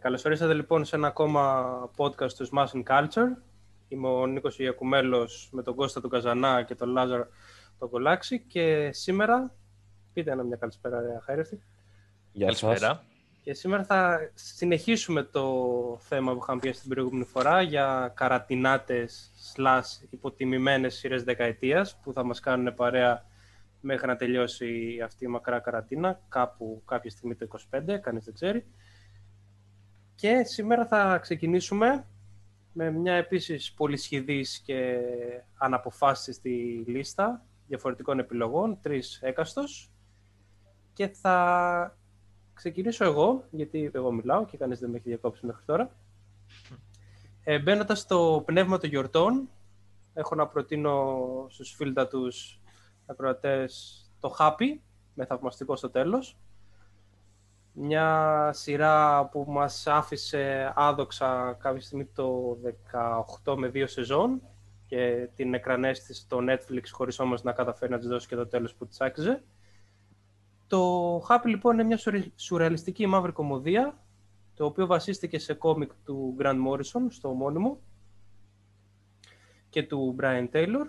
Καλώς ορίσατε λοιπόν σε ένα ακόμα podcast του Smart Culture. Είμαι ο Νίκος Ιακουμέλος με τον Κώστα του Καζανά και τον Λάζαρο τον Κολάξη. Και σήμερα, πείτε ένα μια καλησπέρα ρε αχαίρευτη. Γεια σας. Και σήμερα θα συνεχίσουμε το θέμα που είχαμε πει στην προηγούμενη φορά για καρατινάτες slash υποτιμημένες σειρές δεκαετίας που θα μας κάνουν παρέα μέχρι να τελειώσει αυτή η μακρά καρατίνα, κάπου κάποια στιγμή το 25, κανείς δεν ξέρει. Και σήμερα θα ξεκινήσουμε με μια επίσης πολυσχηδής και αναποφάσιστη λίστα διαφορετικών επιλογών, 3 έκαστος. Και θα ξεκινήσω εγώ, γιατί εγώ μιλάω και κανείς δεν με έχει διακόψει μέχρι τώρα. Μπαίνοντας στο πνεύμα των γιορτών, έχω να προτείνω στους φίλτατους ακροατές το Happy, με θαυμαστικό στο τέλος. Μια σειρά που μας άφησε άδοξα κάποια στιγμή το 18 με 2 σεζόν και την εκρανέστησε το Netflix χωρίς όμως να καταφέρει να της δώσει και το τέλος που της άξιζε. Το Happy λοιπόν είναι μια σουρεαλιστική μαύρη κομμωδία, το οποίο βασίστηκε σε κόμικ του Grant Morrison στο ομώνυμο και του Brian Taylor,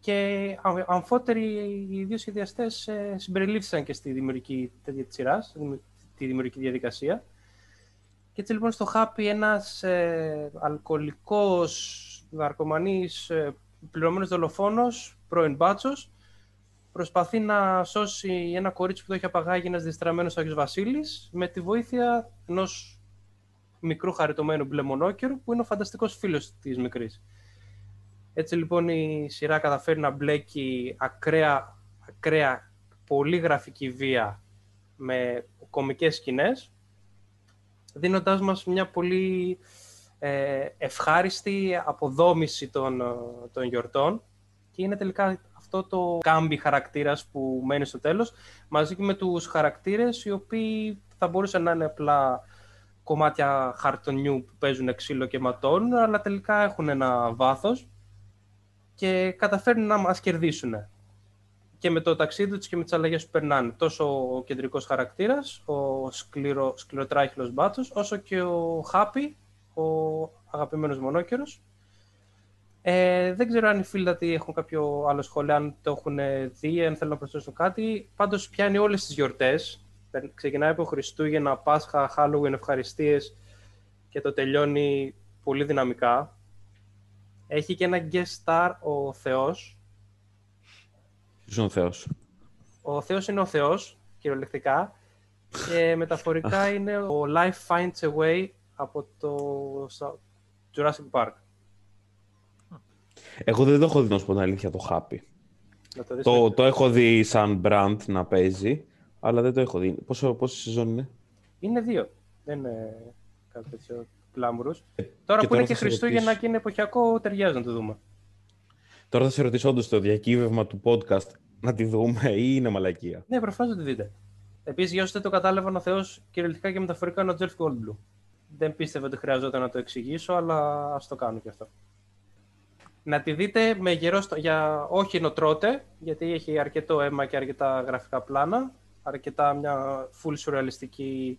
και αμφότεροι οι δύο σχεδιαστές συμπεριλήφθησαν και στη δημιουργική σειράς, τη δημιουργική διαδικασία. Και έτσι λοιπόν στο Happy ένας αλκοολικός, ναρκωμανής, πληρωμένος δολοφόνος, πρώην μπάτσος, προσπαθεί να σώσει ένα κορίτσι που το έχει απαγάγει ένας διεστραμμένος Άγιος Βασίλης με τη βοήθεια ενός μικρού χαριτωμένου μπλε μονόκερου που είναι ο φανταστικός φίλος της μικρής. Έτσι λοιπόν η σειρά καταφέρει να μπλέκει ακραία πολύ γραφική βία με κωμικές σκηνές, δίνοντάς μας μια πολύ ευχάριστη αποδόμηση των γιορτών, και είναι τελικά αυτό το κάμπι χαρακτήρας που μένει στο τέλος, μαζί και με τους χαρακτήρες οι οποίοι θα μπορούσαν να είναι απλά κομμάτια χαρτονιού που παίζουν ξύλο και ματώνουν, αλλά τελικά έχουν ένα βάθος και καταφέρνουν να μας κερδίσουν και με το ταξίδι τους και με τις αλλαγές που περνάνε. Τόσο ο κεντρικός χαρακτήρας, ο σκληροτράχυλος μπάτσος, όσο και ο Happy, ο αγαπημένος μονόκερος. Δεν ξέρω αν οι φίλτατοι έχουν κάποιο άλλο σχόλιο, αν το έχουν δει, αν θέλουν να προσθέσουν κάτι. Πάντως πιάνει όλες τις γιορτές. Ξεκινάει από Χριστούγεννα, Πάσχα, Halloween, Ευχαριστίες και το τελειώνει πολύ δυναμικά. Έχει και ένα guest star ο Θεός. Ποιος είναι ο Θεός? Ο Θεός είναι ο Θεός, κυριολεκτικά. Και μεταφορικά είναι ο Life Finds a Way από το Jurassic Park. Εγώ δεν το έχω δει, να σου πω την αλήθεια, το Happy. Το έχω δει σαν brand να παίζει, αλλά δεν το έχω δει. Πόση σεζόν είναι? Είναι 2. Δεν είναι κάτι τέτοιο πλάμουρος. Τώρα που είναι και Χριστούγεννα και είναι εποχιακό, ταιριάζει να το δούμε. Τώρα θα σε ρωτήσω, όντως το διακύβευμα του podcast να τη δούμε ή είναι μαλακία? Ναι, προφανώς να τη δείτε. Επίσης, για όσοι δεν το κατάλαβαν, ο Θεός κυριολεκτικά και μεταφορικά είναι ο Jeff Goldblum. Δεν πίστευα ότι χρειαζόταν να το εξηγήσω, αλλά ας το κάνω και αυτό. Να τη δείτε με γερό για όχι νοτρότε, γιατί έχει αρκετό αίμα και αρκετά γραφικά πλάνα, αρκετά μια full σουρεαλιστική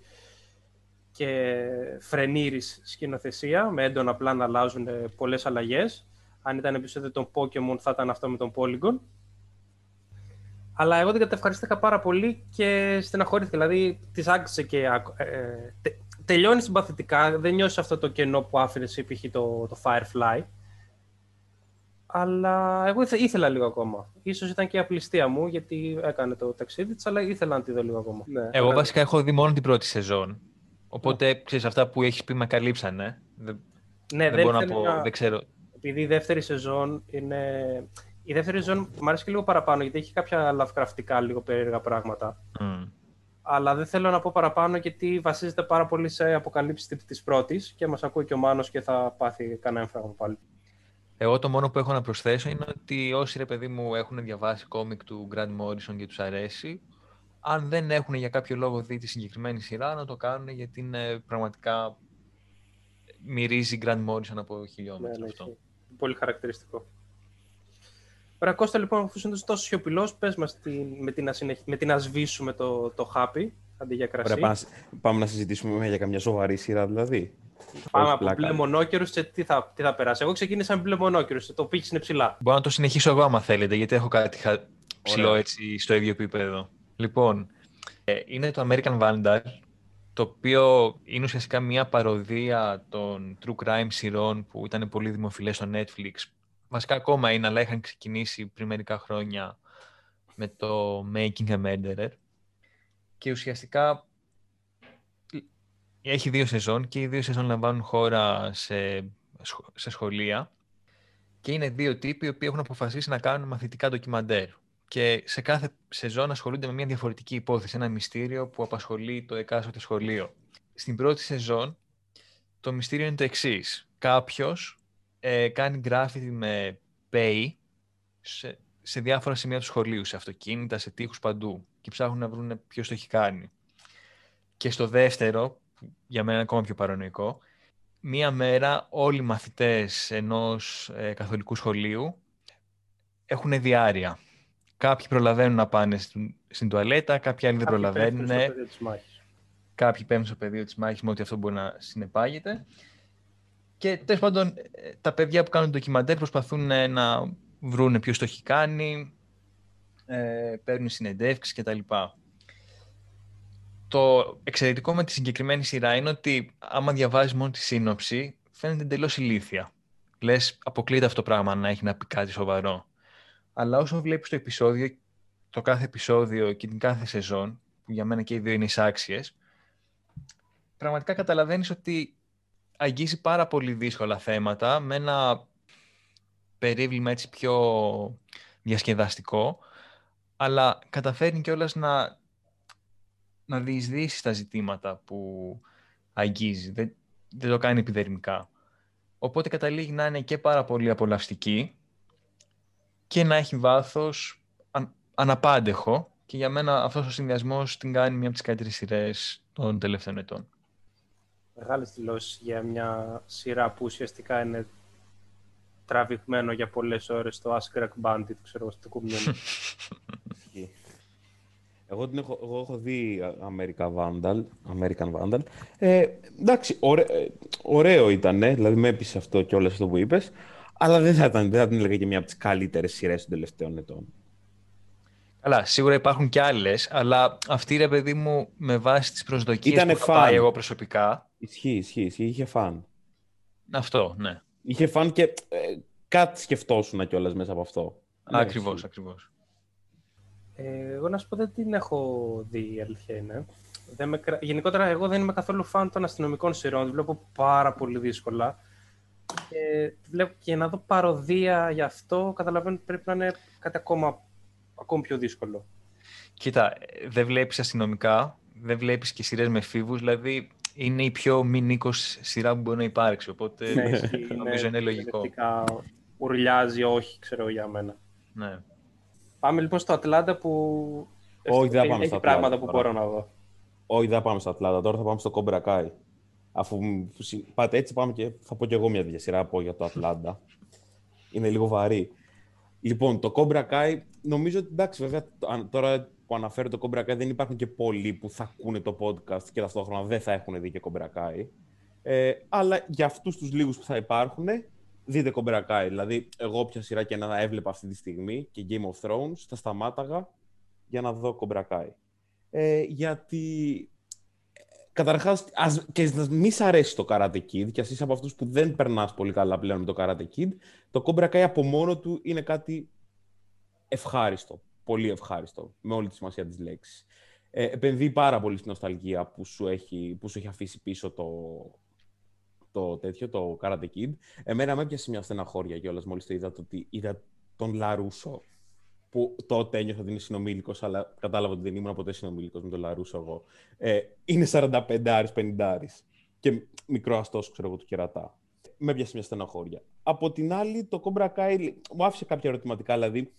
και φρενήρης σκηνοθεσία, με έντονα πλάνα, αλλάζουν πολλές αλλαγές. Αν ήταν επεισόδιο των Pokémon θα ήταν αυτό με τον Polygon. Αλλά εγώ την κατευχαριστήκα πάρα πολύ και στεναχωρήθηκα, δηλαδή της άξιζε και τελειώνει συμπαθητικά, δεν νιώσει αυτό το κενό που άφηνε π.χ. το Firefly. Αλλά εγώ ήθελα λίγο ακόμα. Ίσως ήταν και η απληστία μου, γιατί έκανε το ταξίδι της, αλλά ήθελα να τη δω λίγο ακόμα. Εγώ βασικά έχω δει μόνο την πρώτη σεζόν. Οπότε ξέρεις, αυτά που έχεις πει με καλύψανε. Δεν μπορώ να πω, δεν ξέρω. Επειδή η δεύτερη σεζόν είναι. Η δεύτερη σεζόν μου αρέσει και λίγο παραπάνω, γιατί έχει κάποια λαυκραφτικά λίγο περίεργα πράγματα. Αλλά δεν θέλω να πω παραπάνω, γιατί βασίζεται πάρα πολύ σε αποκαλύψεις της πρώτης και μας ακούει και ο Μάνος και θα πάθει κανένα έμφραγμα πάλι. Εγώ το μόνο που έχω να προσθέσω είναι ότι όσοι ρε παιδί μου έχουν διαβάσει κόμικ του Grant Morrison και τους αρέσει, αν δεν έχουν για κάποιο λόγο δει τη συγκεκριμένη σειρά, να το κάνουν, γιατί είναι πραγματικά μυρίζει Grant Morrison από χιλιόμετρα. Ναι, αυτό. Πολύ χαρακτηριστικό. Ωραία, Κώστα, λοιπόν, αφού είναι τόσο σιωπηλός, πες μας με τι να σβήσουμε το Happy, αντί για κρασί. Ωραία, πάμε να συζητήσουμε για καμιά σοβαρή σειρά, δηλαδή. Πάμε από μπλε μονόκερους και τι θα περάσει. Εγώ ξεκίνησα με μπλε μονόκερους, το πήχης είναι ψηλά. Μπορώ να το συνεχίσω εγώ, άμα θέλετε, γιατί έχω κάτι ψηλό έτσι στο ίδιο επίπεδο. Λοιπόν, είναι το American Vandal, το οποίο είναι ουσιαστικά μια παροδία των true crime σειρών που ήταν πολύ δημοφιλές στο Netflix. Βασικά ακόμα είναι, αλλά είχαν ξεκινήσει πριν μερικά χρόνια με το Making a Murderer. Και ουσιαστικά έχει 2 σεζόν και οι 2 σεζόν λαμβάνουν χώρα σε σχολεία. Και είναι 2 τύποι οι οποίοι έχουν αποφασίσει να κάνουν μαθητικά ντοκιμαντέρ. Και σε κάθε σεζόν ασχολούνται με μια διαφορετική υπόθεση, ένα μυστήριο που απασχολεί το εκάστοτε σχολείο. Στην πρώτη σεζόν το μυστήριο είναι το εξής. Κάποιος κάνει γκράφιτι με πέι σε διάφορα σημεία του σχολείου, σε αυτοκίνητα, σε τοίχους, παντού. Και ψάχνουν να βρουν ποιος το έχει κάνει. Και στο δεύτερο, για μένα είναι ακόμα πιο παρανοϊκό, μία μέρα όλοι οι μαθητές ενός καθολικού σχολείου έχουν διάρρεια. Κάποιοι προλαβαίνουν να πάνε στην τουαλέτα, κάποιοι άλλοι δεν προλαβαίνουν. Κάποιοι πέφτουν στο πεδίο της μάχης με ό,τι αυτό μπορεί να συνεπάγεται. Και τέλος πάντων, τα παιδιά που κάνουν ντοκιμαντέρ προσπαθούν να βρουν ποιος το έχει κάνει, παίρνουν συνεντεύξεις κτλ. Το εξαιρετικό με τη συγκεκριμένη σειρά είναι ότι άμα διαβάζεις μόνο τη σύνοψη, φαίνεται εντελώς ηλίθια. Λες, αποκλείται αυτό το πράγμα να έχει να πει κάτι σοβαρό. Αλλά όσο βλέπεις το επεισόδιο, το κάθε επεισόδιο και την κάθε σεζόν, που για μένα και οι 2 είναι εισάξιες, πραγματικά καταλαβαίνεις ότι αγγίζει πάρα πολύ δύσκολα θέματα, με ένα περίβλημα έτσι πιο διασκεδαστικό, αλλά καταφέρνει κιόλας να διεισδύσει τα ζητήματα που αγγίζει. Δεν το κάνει επιδερμικά. Οπότε καταλήγει να είναι και πάρα πολύ απολαυστική και να έχει βάθος αναπάντεχο. Και για μένα αυτός ο συνδυασμός την κάνει μια από τις καλύτερες σειρές των τελευταίων ετών. Μεγάλες δηλώσεις για μια σειρά που ουσιαστικά είναι τραβηγμένο για πολλές ώρες στο Ask Crack Bandit, ξέρω, στο κουμπιόνι. Εγώ έχω δει American Vandal. Εντάξει, ωραίο ήτανε, δηλαδή με έπεισε αυτό και όλο αυτό που είπες, αλλά δεν θα την έλεγα και μια από τις καλύτερες σειρές των τελευταίων ετών. Καλά, σίγουρα υπάρχουν και άλλες, αλλά αυτή, ρε παιδί μου, με βάση τις προσδοκίες ήτανε που θα πάει εγώ προσωπικά. Ισχύει, είχε φαν. Αυτό, ναι. Είχε φαν και κάτι σκεφτόσουνα κιόλας μέσα από αυτό. Ακριβώς. Εγώ να σου πω δεν την έχω δει, η αλήθεια είναι. Γενικότερα εγώ δεν είμαι καθόλου φαν των αστυνομικών σειρών, τη βλέπω πάρα πολύ δύσκολα. Και να δω παροδία γι' αυτό, καταλαβαίνω ότι πρέπει να είναι κάτι ακόμη πιο δύσκολο. Κοίτα, δεν βλέπεις αστυνομικά, δεν βλέπεις και σειρές με φίβους, δηλαδή είναι η πιο μη Νίκος σειρά που μπορεί να υπάρξει, οπότε νομίζω είναι λογικό. Ουρλιάζει όχι, ξέρω, για μένα. Ναι. Πάμε λοιπόν στο Ατλάντα που έχει πράγματα που μπορώ να δω. Όχι, δεν πάμε στο Ατλάντα. Τώρα θα πάμε στο Cobra Kai. Αφού πάτε έτσι πάμε και θα πω κι εγώ μια σειρά για το Ατλάντα. Είναι λίγο βαρύ. Λοιπόν, το Cobra Kai, νομίζω ότι εντάξει, βέβαια τώρα που αναφέρω το Cobra Kai δεν υπάρχουν και πολλοί που θα ακούνε το podcast και ταυτόχρονα δεν θα έχουν δει και Cobra Kai. Αλλά για αυτούς τους λίγους που θα υπάρχουν, δείτε Cobra Kai. Δηλαδή, εγώ όποια σειρά και να έβλεπα αυτή τη στιγμή και Game of Thrones, τα σταμάταγα για να δω Cobra Kai. Γιατί, καταρχάς, και μη σ' αρέσει το Karate Kid, και ας είσαι από αυτούς που δεν περνάς πολύ καλά πλέον με το Karate Kid, το Cobra Kai από μόνο του είναι κάτι ευχάριστο. Πολύ ευχάριστο, με όλη τη σημασία της λέξης. Επενδύει πάρα πολύ στην νοσταλγία που σου έχει αφήσει πίσω το Karate Kid. Εμένα με έπιασε μια στεναχώρια κιόλας μόλις το είδα, το ότι είδα τον Λαρούσο, που τότε ένιωθα ότι είναι συνομήλικος, αλλά κατάλαβα ότι δεν ήμουν ποτέ συνομήλικος με τον Λαρούσο εγώ. Είναι 45-50 και μικρό αστός, ξέρω εγώ, του κερατά. Με έπιασε μια στεναχώρια. Από την άλλη, το Cobra Kai μου άφησε κάποια ερωτηματικά, δηλαδή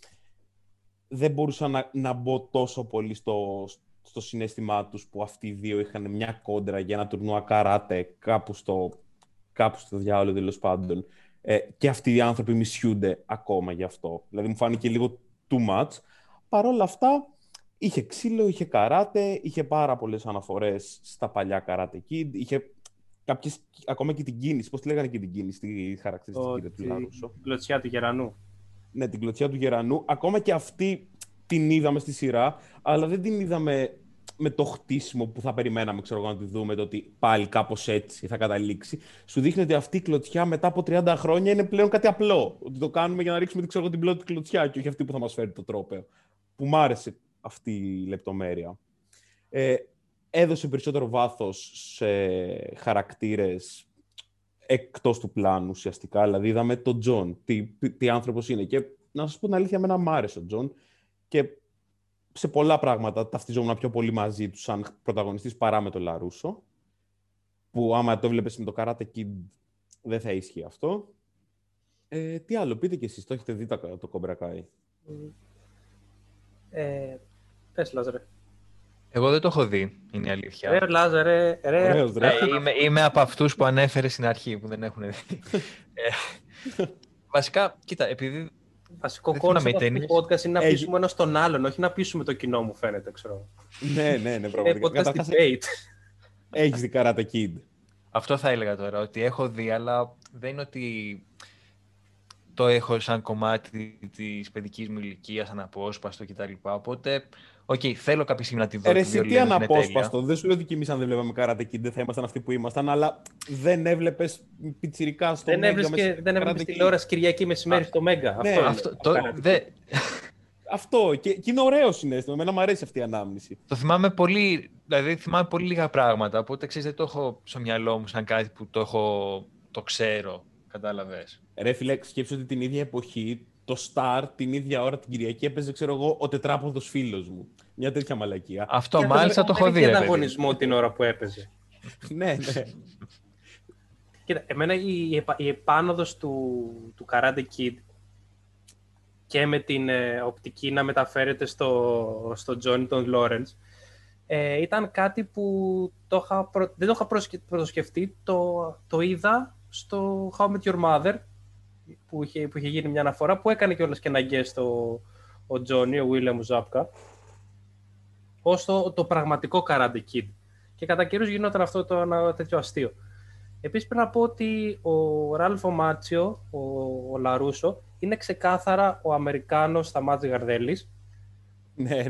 δεν μπορούσα να μπω τόσο πολύ στο συναίσθημά τους που αυτοί οι δύο είχαν μια κόντρα για ένα τουρνουά καράτε κάπου στο διάολο, τέλος πάντων. Και αυτοί οι άνθρωποι μισιούνται ακόμα γι' αυτό. Δηλαδή μου φάνηκε λίγο too much. Παρ' όλα αυτά, Είχε ξύλο, είχε καράτε, είχε πάρα πολλές αναφορές στα παλιά Karate Kid, είχε κάποιες, ακόμα και την κίνηση, πώς τη λέγανε και την κίνηση, τη χαρακτηριστική του Λαρούσο. Την κλωτσιά του γερανού. Ναι, την κλωτσιά του γερανού. Ακόμα και αυτή την είδαμε στη σειρά, αλλά δεν την είδαμε με το χτίσιμο που θα περιμέναμε, ξέρω, να τη δούμε, το ότι πάλι κάπως έτσι θα καταλήξει. Σου δείχνει ότι αυτή η κλωτσιά μετά από 30 χρόνια είναι πλέον κάτι απλό. Ότι το κάνουμε για να ρίξουμε την πλότη κλωτσιά και όχι αυτή που θα μας φέρει το τρόπαιο. Που μ' άρεσε αυτή η λεπτομέρεια. Έδωσε περισσότερο βάθος σε χαρακτήρες εκτός του πλάνου ουσιαστικά. Δηλαδή είδαμε τον Τζον, τι άνθρωπος είναι. Και να σας πω την αλήθεια, εμένα μ' άρεσε ο Τζον. Και σε πολλά πράγματα ταυτιζόμουν πιο πολύ μαζί του σαν πρωταγωνιστής παρά με τον Λαρούσο. Που άμα το βλέπεις με το Karate Kid δεν θα ίσχυε αυτό. Τι άλλο, πείτε κι εσείς, το έχετε δει το Cobra Kai. Πες, Λάζαρε. Εγώ δεν το έχω δει, είναι η αλήθεια. Ρε, Λάζαρε, είμαι από αυτούς που ανέφερε στην αρχή, που δεν έχουν δει. Βασικά, κοίτα, επειδή... Βασικό κόνσεπτ αυτού του podcast είναι να πείσουμε ένα τον άλλον, όχι να πείσουμε το κοινό, μου φαίνεται, ξέρω. Ναι, πραγματικά. Podcast debate. Έχεις δει Karate Kid. Αυτό θα έλεγα τώρα, ότι έχω δει, αλλά δεν είναι ότι... Το έχω σαν κομμάτι της παιδικής μου ηλικίας, αναπόσπαστο κτλ. Οπότε, οκ, θέλω κάποια στιγμή να τη δω. Τι αναπόσπαστο. Δεν σου λέω ότι κι εμείς αν δεν βλέπαμε Karate Kid δεν θα ήμασταν αυτοί που ήμασταν, αλλά δεν έβλεπες πιτσιρικά στο Μέγκα. Δεν έβλεπες τηλεόραση Κυριακή μεσημέρι στο Μέγκα. Αυτό. Και είναι ωραίο συνέστημα. Εμένα μου αρέσει αυτή η ανάμνηση. Το θυμάμαι πολύ. Δηλαδή, θυμάμαι πολύ λίγα πράγματα. Οπότε, ξέρεις, δεν το έχω στο μυαλό μου σαν κάτι που το ξέρω. Κατάλαβες. Ρε φίλε, σκέψου ότι την ίδια εποχή, το Star, την ίδια ώρα την Κυριακή, έπαιζε, ξέρω εγώ, ο τετράποδος φίλος μου. Μια τέτοια μαλακία. Αυτό και μάλιστα το έχω δει. Είχε ανταγωνισμό την ώρα που έπαιζε. Ναι. Κοίτα, εμένα η επάνωδος του Karate Kid και με την οπτική να μεταφέρεται στο Johnny τον Lawrence, ήταν κάτι που δεν το είχα προσκεφτεί, το είδα στο How Met Your Mother, που είχε γίνει μια αναφορά, που έκανε κιόλας και ένα guest ο Τζόνι, ο William Ζάπκα, ως το πραγματικό Karate Kid. Και κατά καιρούς γινόταν αυτό το ένα τέτοιο αστείο. Επίσης πρέπει να πω ότι ο Ράλφο Μάτσιο, ο Λαρούσο, είναι ξεκάθαρα ο Αμερικάνος Σταμάτης Γαρδέλης. Ναι.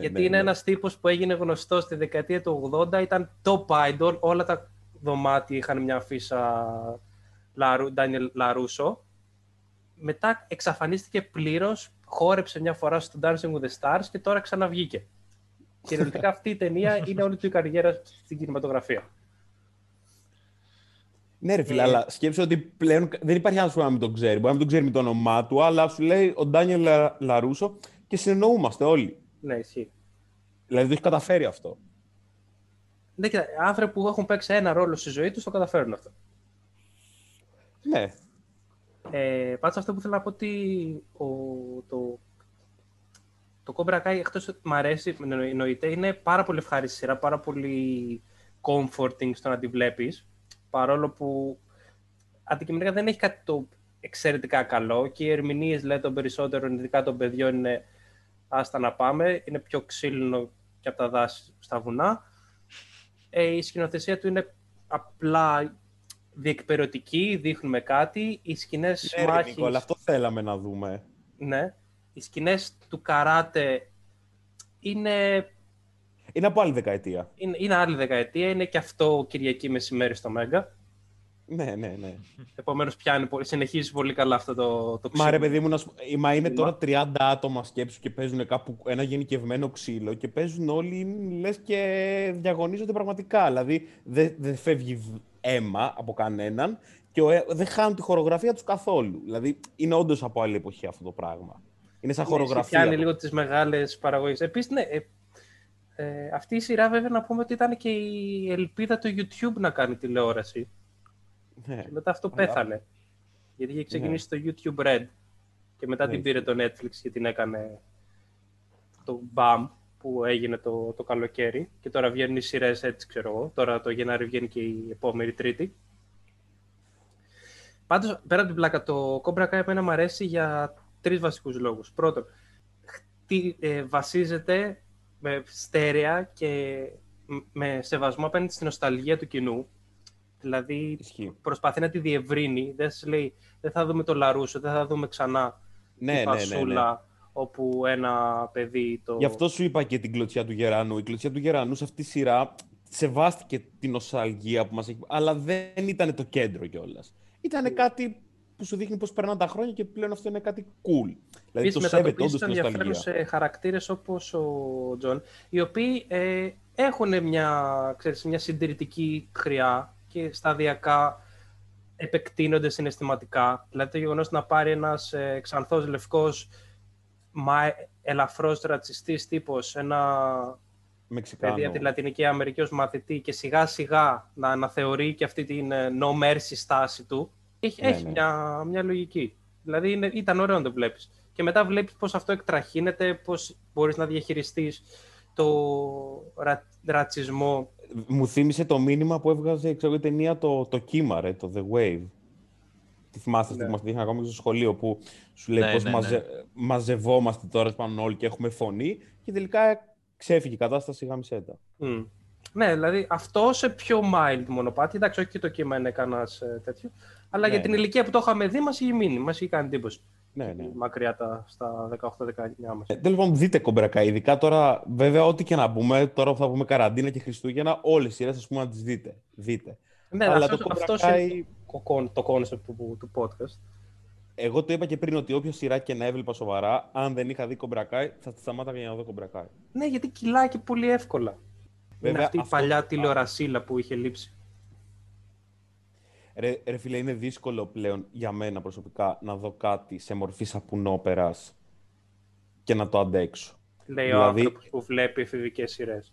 Γιατί είναι ένας τύπος που έγινε γνωστός στη δεκαετία του 80, ήταν top idol, όλα τα δωμάτια είχαν μια αφίσα Daniel LaRusso. Μετά εξαφανίστηκε πλήρως, χόρεψε μια φορά στο Dancing with the Stars και τώρα ξαναβγήκε. Κυριολεκτικά αυτή η ταινία είναι όλη του η καριέρα στην κινηματογραφία. Ναι, ρε φίλε, αλλά σκέψου ότι πλέον δεν υπάρχει άνθρωπο να μην τον ξέρει. Μπορεί να μην τον ξέρει με το όνομά του, αλλά σου λέει ο Daniel LaRusso και συνεννοούμαστε όλοι. Ναι, ισχύει. Δηλαδή το έχει καταφέρει αυτό. Ναι, κοιτά, άνθρωποι που έχουν παίξει ένα ρόλο στη ζωή τους το καταφέρουν αυτό. Ναι. Πάντως αυτό που θέλω να πω ότι το Cobra Kai, εκτός ότι μ' αρέσει, εννοείται, είναι πάρα πολύ ευχάριστη σειρά, πάρα πολύ comforting στο να τη βλέπεις, παρόλο που αντικειμενικά δεν έχει κάτι το εξαιρετικά καλό και οι ερμηνείες, λέει, των περισσότερων, ειδικά των παιδιών, είναι άστα να πάμε, είναι πιο ξύλινο και από τα δάση στα βουνά. Η σκηνοθεσία του είναι απλά διεκπερωτική, δείχνουμε κάτι. Οι σκηνές μάχης... Νικόλα, αυτό θέλαμε να δούμε. Ναι. Οι σκηνές του καράτε είναι... Είναι από άλλη δεκαετία. Είναι άλλη δεκαετία. Είναι και αυτό Κυριακή μεσημέρι στο Μέγκα. Ναι. Επομένως συνεχίζει πολύ καλά αυτό το ξύλο. Μα ρε παιδί μου, μα είναι τώρα 30 άτομα σκέψου και παίζουν κάπου ένα γενικευμένο ξύλο και παίζουν όλοι, λες, και διαγωνίζονται πραγματικά. Δηλαδή δεν φεύγει αίμα από κανέναν και δεν χάνουν τη χορογραφία τους καθόλου. Δηλαδή είναι όντως από άλλη εποχή αυτό το πράγμα. Είναι σαν χορογραφία. Πιάνει λίγο τις μεγάλες παραγωγές. Επίσης, ναι, αυτή η σειρά βέβαια να πούμε ότι ήταν και η ελπίδα του YouTube να κάνει τηλεόραση. Ναι. Και μετά αυτό πέθανε. Γιατί είχε ξεκινήσει το YouTube Red και μετά την πήρε το Netflix και την έκανε το BAM που έγινε το καλοκαίρι. Και τώρα βγαίνουν οι σειρές έτσι, ξέρω εγώ. Τώρα το Γενάρη βγαίνει και η επόμενη Τρίτη. Πάντως, πέρα από την πλάκα, το Cobra Kai εμένα μου αρέσει για τρεις βασικούς λόγους. Πρώτον, βασίζεται με στέρεα και με σεβασμό απέναντι στην νοσταλγία του κοινού. Δηλαδή, προσπαθεί να τη διευρύνει. Δεν σου λέει, δεν θα δούμε το Λαρούσο, δεν θα δούμε ξανά τη φασούλα όπου ένα παιδί το... Γι' αυτό σου είπα και την κλωτσιά του Γερανού. Η κλωτσιά του Γερανού σε αυτή τη σειρά σεβάστηκε την νοσταλγία που μας έχει... Αλλά δεν ήταν το κέντρο κιόλας. Ήταν κάτι που σου δείχνει πώς περνάνε τα χρόνια και πλέον αυτό είναι κάτι cool. Δηλαδή το σέβεται όντως την νοσταλγία. Μετατοπίζεις σε χαρακτήρες όπως ο Τζον, οι οποίοι έχουν μια συντηρητική χρειά και σταδιακά επεκτείνονται συναισθηματικά. Δηλαδή το γεγονός να πάρει ένας ξανθός λευκός, μα ελαφρώς ρατσιστής τύπος, ένα Μεξικάνο παιδί από τη Λατινική Αμερική ως μαθητή και σιγά σιγά να αναθεωρεί και αυτή την no mercy στάση του, έχει μια λογική. Δηλαδή ήταν ωραίο να το βλέπεις. Και μετά βλέπεις πώς αυτό εκτραχύνεται, πώς μπορείς να διαχειριστείς το ρατσισμό. Μου θύμισε το μήνυμα που έβγαζε η ταινία το κύμα, ρε, το The Wave. Τη θυμάστε που μας δείχνει ακόμα και στο σχολείο, που σου λέει πώς μαζευόμαστε τώρα πάνω όλοι και έχουμε φωνή και τελικά ξέφυγε η κατάσταση γαμισέτα. Ναι, δηλαδή αυτό σε πιο mild μονοπάτι. Εντάξει, όχι και το κύμα είναι κανένας τέτοιο, αλλά για την ηλικία που το είχαμε δει μας είχε μείνει, μας είχε κάνει εντύπωση. Μακριά στα 18-19 μας. Τέλος, δείτε Cobra Kai, ειδικά τώρα, βέβαια, ό,τι και να πούμε, τώρα που θα πούμε καραντίνα και Χριστούγεννα, όλες οι σειρές, ας πούμε, να τις δείτε. Ναι, αλλά αυτό είναι το concept του podcast. Εγώ το είπα και πριν ότι όποια σειρά και να έβλεπα σοβαρά, αν δεν είχα δει Cobra Kai, θα σταμάταγα για να δω Cobra Kai. Ναι, γιατί κυλάει και πολύ εύκολα. Βέβαια, είναι αυτή η παλιά τηλεορασίλα που είχε λείψει. Ρε φίλε, είναι δύσκολο πλέον για μένα προσωπικά να δω κάτι σε μορφή σαπουνόπερας και να το αντέξω. Λέει ο άνθρωπος που βλέπει εφηβικές σειρές.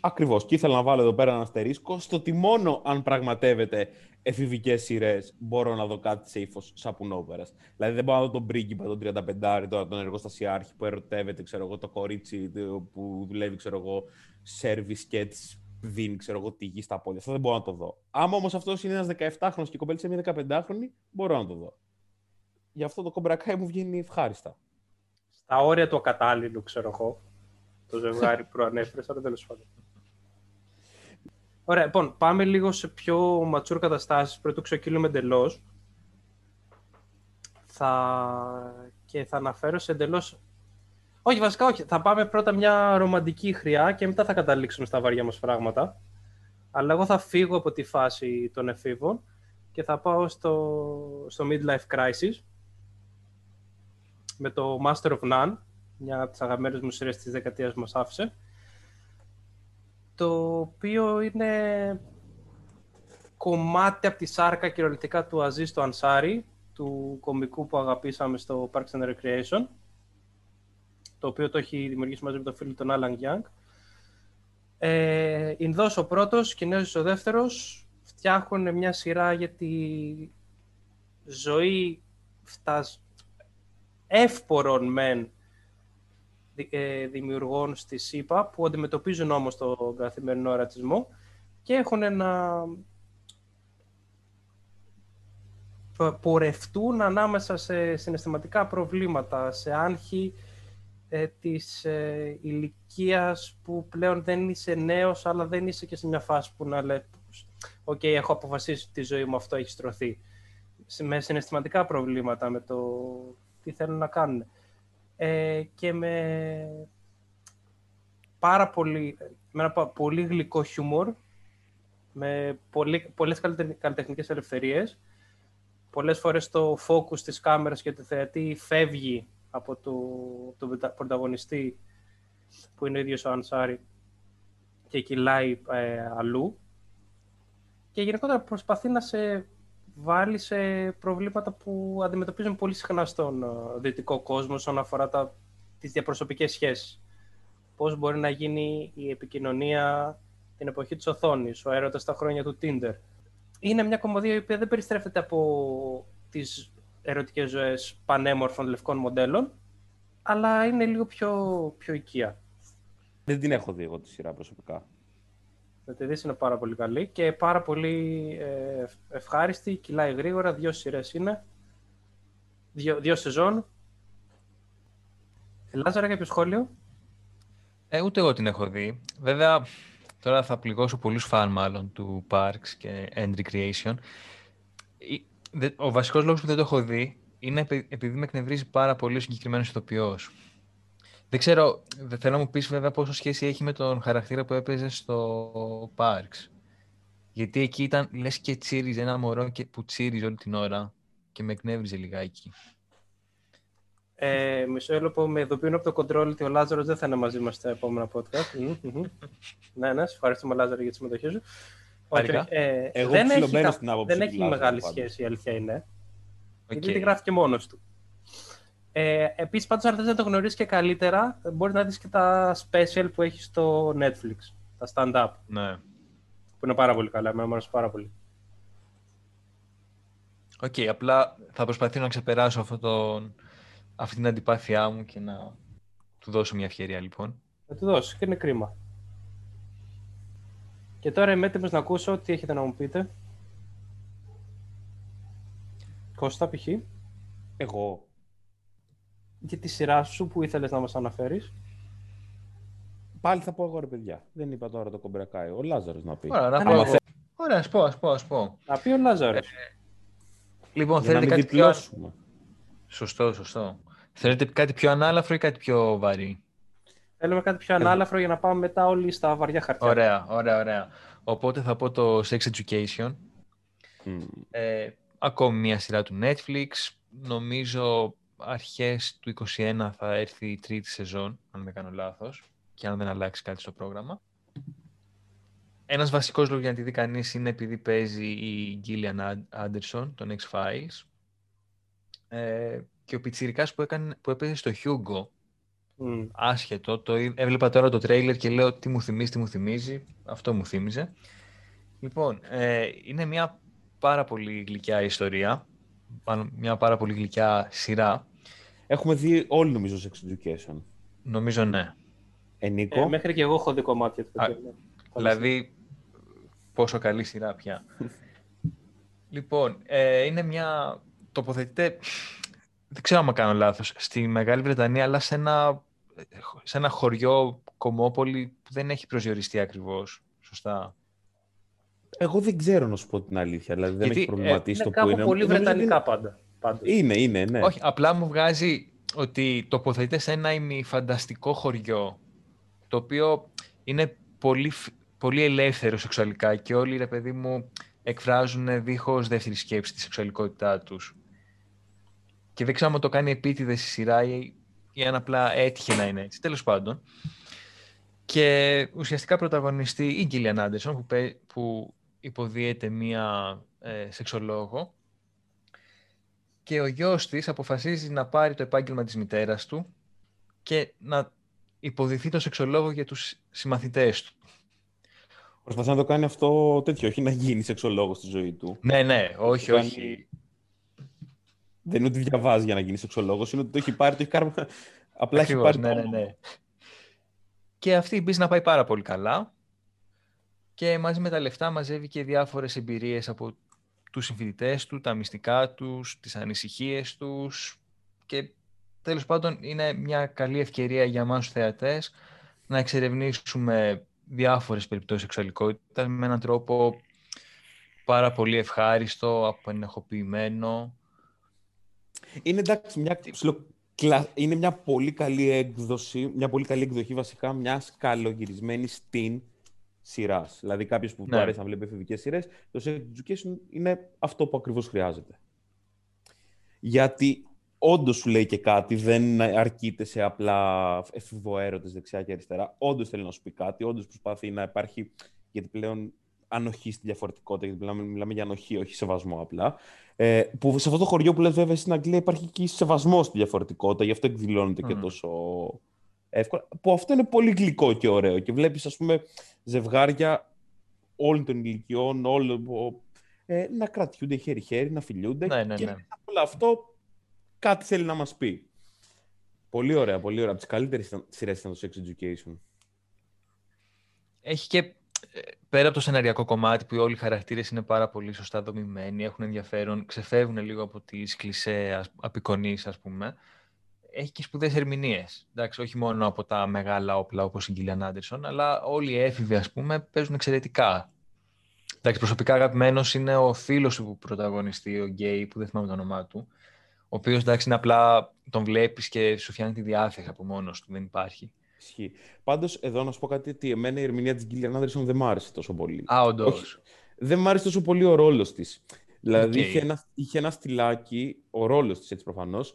Ακριβώς. Και ήθελα να βάλω εδώ πέρα ένα αστερίσκο στο ότι μόνο αν πραγματεύεται εφηβικές σειρές μπορώ να δω κάτι σε ύφος σαπουνόπερας. Δηλαδή δεν μπορώ να δω τον πρίγκιπα, τον 35, τώρα τον εργοστασιάρχη που ερωτεύεται, ξέρω εγώ, το κορίτσι που δουλεύει, ξέρω εγώ, σερβις και έτσι. Δίνει, ξέρω εγώ, τη γη στα πόδια. Αυτό δεν μπορώ να το δω. Άμα όμως αυτός είναι ένας 17χρονος και η κομπέλη σε μια 15χρονη, μπορώ να το δω. Γι' αυτό το Cobra Kai μου βγαίνει ευχάριστα. Στα όρια του ακατάλληλου, ξέρω εγώ. Το ζευγάρι προανέφερες, αλλά τέλος πάντων. Ωραία, λοιπόν, πάμε λίγο σε πιο ματσούρ καταστάσεις πριν το ξεκινήσουμε εντελώς. Θα αναφέρω σε εντελώς. Όχι, βασικά όχι. Θα πάμε πρώτα μια ρομαντική χρειά και μετά θα καταλήξουμε στα βαριά μας πράγματα. Αλλά εγώ θα φύγω από τη φάση των εφήβων και θα πάω στο Midlife Crisis με το Master of None, μια από τις αγαπημένες μου σειρές της δεκαετίας μας άφησε, το οποίο είναι κομμάτι από τη σάρκα κυριολεκτικά του Αζίζ του Ανσάρι, του κομικού που αγαπήσαμε στο Parks and Recreation, το οποίο το έχει δημιουργήσει μαζί με τον φίλο τον Άλαν Γιάνγκ. Ινδός ο πρώτος, Κινέζος ο δεύτερος, φτιάχνουν μια σειρά για τη ζωή εύπορων μεν δημιουργών στη ΣΥΠΑ, που αντιμετωπίζουν όμως τον καθημερινό ρατσισμό και έχουν να πορευτούν ανάμεσα σε συναισθηματικά προβλήματα, σε άγχη της ηλικίας που πλέον δεν είσαι νέος, αλλά δεν είσαι και σε μια φάση που να λέει «ΟΚ, έχω αποφασίσει ότι τη ζωή μου αυτό έχει στρωθεί», με συναισθηματικά προβλήματα, με το τι θέλουν να κάνουν. Και με ένα πολύ γλυκό χιούμορ, με πολλές καλλιτεχνικές ελευθερίες. Πολλές φορές το focus της κάμερας και του θεατή φεύγει από τον πρωταγωνιστή, που είναι ο ίδιος ο Ανσάρι, και κυλάει αλλού. Και γενικότερα προσπαθεί να σε βάλει σε προβλήματα που αντιμετωπίζουν πολύ συχνά στον δυτικό κόσμο όσον αφορά τις διαπροσωπικές σχέσεις. Πώς μπορεί να γίνει η επικοινωνία την εποχή της οθόνης, ο έρωτας στα χρόνια του Tinder. Είναι μια κομμωδία η οποία δεν περιστρέφεται από τις ερωτικές ζωές πανέμορφων λευκών μοντέλων, αλλά είναι λίγο πιο οικία. Δεν την έχω δει εγώ τη σειρά προσωπικά. Θα τη δεις, είναι πάρα πολύ καλή και πάρα πολύ ευχάριστη, κυλάει γρήγορα, 2 σειρές είναι, 2 σεζόν. Λάζαρα, κάποιο σχόλιο? Ούτε εγώ την έχω δει. Βέβαια, τώρα θα πληγώσω πολλούς φαν μάλλον του Parks και and Recreation. Ο βασικός λόγος που δεν το έχω δει είναι επειδή με εκνευρίζει πάρα πολύ ο συγκεκριμένος ηθοποιός. Δεν ξέρω, θέλω να μου πεις βέβαια πόσο σχέση έχει με τον χαρακτήρα που έπαιζε στο Parks. Γιατί εκεί ήταν, λες και τσίριζε ένα μωρό που τσίριζε όλη την ώρα και με εκνεύριζε λιγάκι. Μισό έλοπο, με ειδοποιούν από το control ότι ο Λάζαρος δεν θα είναι μαζί μας στα επόμενα podcast. Ναι, σε ευχαριστούμε Λάζαρο για τη συμμετοχή σου. Εγώ ψιλομένω στην άποψη. Δεν έχει μεγάλη σχέση, η αλήθεια είναι. Γιατί τη γράφει και μόνος του. Επίσης, πάντως, αν θες να το γνωρίσεις και καλύτερα, μπορείς να δεις και τα special που έχει στο Netflix, τα stand-up. Ναι. Που είναι πάρα πολύ καλά, εμένα μου αρέσει πάρα πολύ. Οκ, απλά θα προσπαθήσω να ξεπεράσω αυτή την αντιπάθειά μου και να του δώσω μια ευκαιρία, λοιπόν. Να του δώσω και είναι κρίμα. Και τώρα είμαι έτοιμος να ακούσω τι έχετε να μου πείτε. Κώστα, π.χ. Εγώ. Για τη σειρά σου που ήθελες να μας αναφέρεις. Πάλι θα πω εγώ, ρε παιδιά. Δεν είπα τώρα το Cobra Kai. Ο Λάζαρος να πει. Ωραία, ας πω. Να πει ο Λάζαρος. Λοιπόν, θέλετε κάτι πιο... Σωστό. Θέλετε κάτι πιο ανάλαφρο ή κάτι πιο βαρύ? Θέλουμε κάτι πιο ανάλαφρο για να πάμε μετά όλοι στα βαριά χαρτιά. Ωραία. Οπότε θα πω το Sex Education. Ακόμη μια σειρά του Netflix. Νομίζω αρχές του 2021 θα έρθει η τρίτη σεζόν, αν δεν κάνω λάθος, και αν δεν αλλάξει κάτι στο πρόγραμμα. Ένας βασικός λόγος για να τη δει κανείς είναι επειδή παίζει η Gillian Anderson, τον X-Files, και ο πιτσιρικάς που έπαιζε στο Hugo, άσχετο, έβλεπα τώρα το τρέιλερ και λέω τι μου θυμίζει, αυτό μου θύμιζε. Λοιπόν, είναι μια πάρα πολύ γλυκιά ιστορία, μια πάρα πολύ γλυκιά σειρά. Έχουμε δει όλοι νομίζω Sex Education. Νομίζω ναι. Μέχρι και εγώ έχω δει κομμάτια του. Δηλαδή, πόσο καλή σειρά πια. Λοιπόν, είναι μια... τοποθετείται, δεν ξέρω αν κάνω λάθος, στη Μεγάλη Βρετανία, αλλά σε ένα χωριό κομμόπολη που δεν έχει προσδιοριστεί ακριβώς. Σωστά. Εγώ δεν ξέρω να σου πω την αλήθεια. Δηλαδή δεν έχει προβληματίσει το που είναι. Είναι κάπου πολύ βρετανικά πάντα. Είναι, ναι. Όχι, απλά μου βγάζει ότι τοποθετείται σε ένα ημιφανταστικό χωριό, το οποίο είναι πολύ, πολύ ελεύθερο σεξουαλικά και όλοι, ρε παιδί μου, εκφράζουν δίχως δεύτερη σκέψη τη σεξουαλικότητά τους. Και δεν ξέρω αν το κάνει επίτηδες η σειρά ή αν απλά έτυχε να είναι έτσι. Τέλος πάντων. Και ουσιαστικά πρωταγωνιστεί η Γκίλιαν Άντερσον που υποδίεται μία σεξολόγο και ο γιος της αποφασίζει να πάρει το επάγγελμα της μητέρας του και να υποδηθεί το σεξολόγο για τους συμμαθητές του. Προσπαθεί να το κάνει αυτό τέτοιο, όχι να γίνει σεξολόγος στη ζωή του. Ναι, όχι. Δεν είναι ότι διαβάζει για να γίνει σεξολόγος, είναι ότι το έχει πάρει, το έχει κάνει. Απλά έχει πάρει. Ναι. Και αυτή η business να πάει πάρα πολύ καλά και μαζί με τα λεφτά μαζεύει και διάφορες εμπειρίες από τους συμφοιτητές του, τα μυστικά τους, τις ανησυχίες τους και τέλος πάντων είναι μια καλή ευκαιρία για εμάς τους θεατές να εξερευνήσουμε διάφορες περιπτώσεις σεξουαλικότητας με έναν τρόπο πάρα πολύ ευχάριστο, απενεχοποιημένο. Είναι εντάξει μια... Είναι μια πολύ καλή έκδοση, μια πολύ καλή εκδοχή βασικά μιας καλογυρισμένης teen σειράς. Δηλαδή κάποιος που του αρέσει να βλέπει εφηβικές σειρές, το Sex Education είναι αυτό που ακριβώς χρειάζεται. Γιατί όντως σου λέει και κάτι, δεν αρκείται σε απλά εφηβοέρωτες δεξιά και αριστερά. Όντως θέλει να σου πει κάτι, όντως προσπαθεί να υπάρχει, γιατί πλέον ανοχή στη διαφορετικότητα, γιατί μιλάμε για ανοχή, όχι σεβασμό απλά. Που σε αυτό το χωριό που λες βέβαια στην Αγγλία υπάρχει και σεβασμό στη διαφορετικότητα, γι' αυτό εκδηλώνεται και τόσο εύκολα. Που αυτό είναι πολύ γλυκό και ωραίο. Και βλέπεις, ας πούμε, ζευγάρια όλων των ηλικιών, να κρατιούνται χέρι-χέρι, να φιλιούνται. Ναι. Και όλο αυτό κάτι θέλει να μας πει. Πολύ ωραία. Από τις καλύτερες σειρές ήταν το Sex Education. Έχει και... Πέρα από το σεναριακό κομμάτι που όλοι οι χαρακτήρες είναι πάρα πολύ σωστά δομημένοι, έχουν ενδιαφέρον, ξεφεύγουν λίγο από τις κλισέ απεικονίσεις, ας πούμε. έχει και σπουδαίες ερμηνείες. Εντάξει, όχι μόνο από τα μεγάλα όπλα όπως η Γκίλιαν Άντερσον, αλλά όλοι οι έφηβοι, ας πούμε, παίζουν εξαιρετικά. Εντάξει, προσωπικά αγαπημένος είναι ο φίλος του πρωταγωνιστή, ο Γκέι, που δεν θυμάμαι το όνομά του, ο οποίος, εντάξει, είναι απλά τον βλέπεις και σου φτιάχνει τη διάθεση από μόνος του, δεν υπάρχει. Ισχύει. Πάντως, εδώ να σου πω κάτι, ότι εμένα η ερμηνεία της Γκίλιαν Άντερσον δεν μ' άρεσε τόσο πολύ. Α, όντως. Δεν μ' άρεσε τόσο πολύ ο ρόλος της. Δηλαδή, είχε ένα στυλάκι, ο ρόλος της, έτσι προφανώς,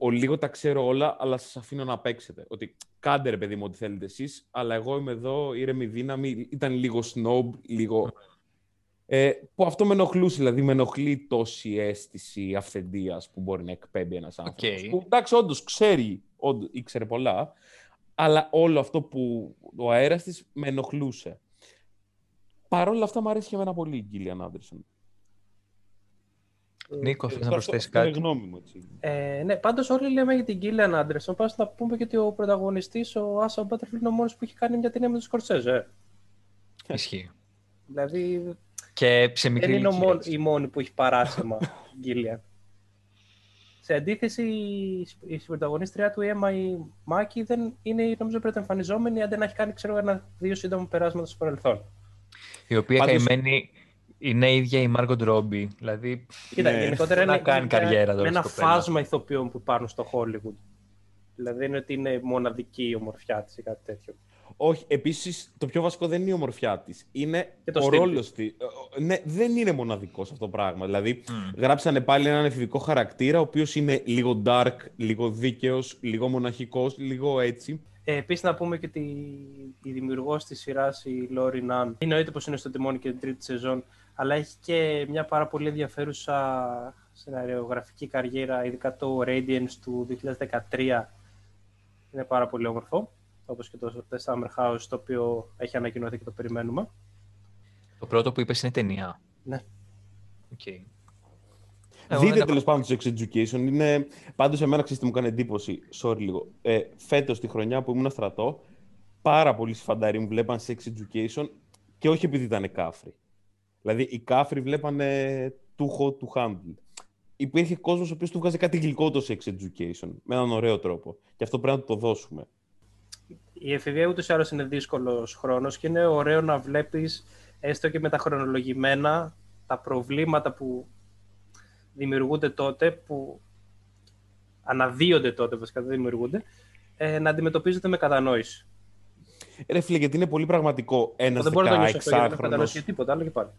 ο λίγο τα ξέρω όλα, αλλά σας αφήνω να παίξετε. Ότι κάντε ρε παιδί μου ό,τι θέλετε εσείς, αλλά εγώ είμαι εδώ, ήρεμη δύναμη, ήταν λίγο σνόμπ, λίγο... που αυτό με ενοχλούσε, δηλαδή με ενοχλεί τόση αίσθηση αυθεντίας που μπορεί να εκπέμπει ένας άνθρωπος. Που, εντάξει, όντως ξέρει, ήξερε πολλά, αλλά όλο αυτό που ο αέρας της με ενοχλούσε. Παρ' όλα αυτά, μου αρέσει και εμένα πολύ η Γκίλιαν Άντερσον. Νίκο, θες να προσθέσεις κάτι? Είναι γνώμη μου, έτσι. Ναι, πάντως όλοι λέμε για την Γκίλιαν Άντερσον. Πάμε να πούμε και ότι ο πρωταγωνιστής, ο Άσα Μπάτρεφιλ, είναι ο μόνος που έχει κάνει μια ταινία με τον Σκορσέζε. Ισχύει. Δηλαδή. Και σε μικρή ηλικία. Δεν είναι η μόνη που έχει παράσημα η Γκίλιαν. Σε αντίθεση, η πρωταγωνίστρια του, η Έμα, η Μάκη, δεν είναι, νομίζω, πρωτοεμφανιζόμενη, αν δεν έχει κάνει, ξέρω, ένα-δύο σύντομα περάσματα στο παρελθόν. Η οποία καημένη. Είναι η ίδια η Μάργκοτ Ρόμπι. Δηλαδή, κοίτα, γενικότερα να κάνει καριέρα τώρα. Με ένα φάσμα ηθοποιών που υπάρχουν στο Hollywood. Δηλαδή είναι ότι είναι μοναδική η ομορφιά της ή κάτι τέτοιο. Όχι, επίσης το πιο βασικό δεν είναι η ομορφιά της. Είναι ο ρόλος της. Ναι, δεν είναι μοναδικός αυτό το πράγμα. Δηλαδή, γράψανε πάλι έναν εφηβικό χαρακτήρα, ο οποίος είναι λίγο dark, λίγο δίκαιος, λίγο μοναχικός, λίγο έτσι. Επίσης, να πούμε και ότι η δημιουργός της σειράς, η Λόρι Ναν, εννοείται πως είναι στο τιμόνι και την τρίτη σεζόν, αλλά έχει και μια πάρα πολύ ενδιαφέρουσα σεναριογραφική καριέρα, ειδικά το Radiance του 2013. Είναι πάρα πολύ όμορφο, όπως και το Summer House, το οποίο έχει ανακοινωθεί και το περιμένουμε. Το πρώτο που είπες είναι ταινία. Ναι. Okay. Δείτε τέλος πάντων το Sex Education. Είναι... Πάντως, εμένα ξέρετε, μου κάνει εντύπωση. Sorry λίγο. Φέτος τη χρονιά που ήμουν στρατό, πάρα πολλοί σφανταροί μου βλέπαν Sex Education και όχι επειδή ήταν κάφροι. Δηλαδή, οι κάφροι βλέπανε τούχο του Χάντλ. Υπήρχε κόσμος ο οποίος του βγάζει κάτι γλυκό το Sex Education με έναν ωραίο τρόπο. Και αυτό πρέπει να το δώσουμε. Η εφηβεία ούτως ή άλλως είναι δύσκολος χρόνος και είναι ωραίο να βλέπεις έστω και με τα χρονολογημένα τα προβλήματα που δημιουργούνται τότε, που αναδύονται τότε, βασικά δεν δημιουργούνται, να αντιμετωπίζονται με κατανόηση. Ρε φίλε, γιατί είναι πολύ πραγματικό ένας 16χρονος. Τίποτα άλλο και πάλι.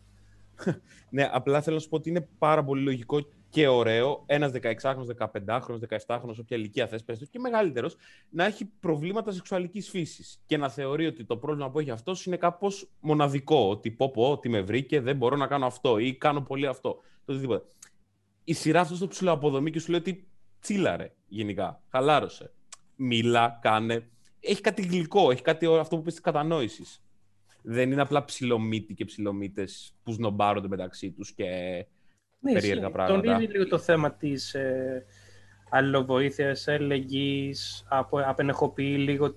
Ναι, απλά θέλω να σου πω ότι είναι πάρα πολύ λογικό και ωραίο ένας 16χρονος, 15χρονος, 17χρονος, όποια ηλικία θες πες του, και μεγαλύτερος, να έχει προβλήματα σεξουαλικής φύσης και να θεωρεί ότι το πρόβλημα που έχει αυτός είναι κάπως μοναδικό. Ότι πω, τι με βρήκε, δεν μπορώ να κάνω αυτό ή κάνω πολύ αυτό. Οτιδήποτε. Η σειρά αυτό το ψηλοαποδομεί και σου λέει ότι τσίλαρε γενικά. Χαλάρωσε. Μίλα, κάνε. Έχει κάτι γλυκό, έχει κάτι αυτό που πες της κατανόησης. Δεν είναι απλά ψιλομύτοι και ψιλομύτες που σνομπάρονται μεταξύ τους και περίεργα πράγματα. Τονίζει λίγο το θέμα της αλληλοβοήθειας, ελεγγύης, απενεχοποιεί λίγο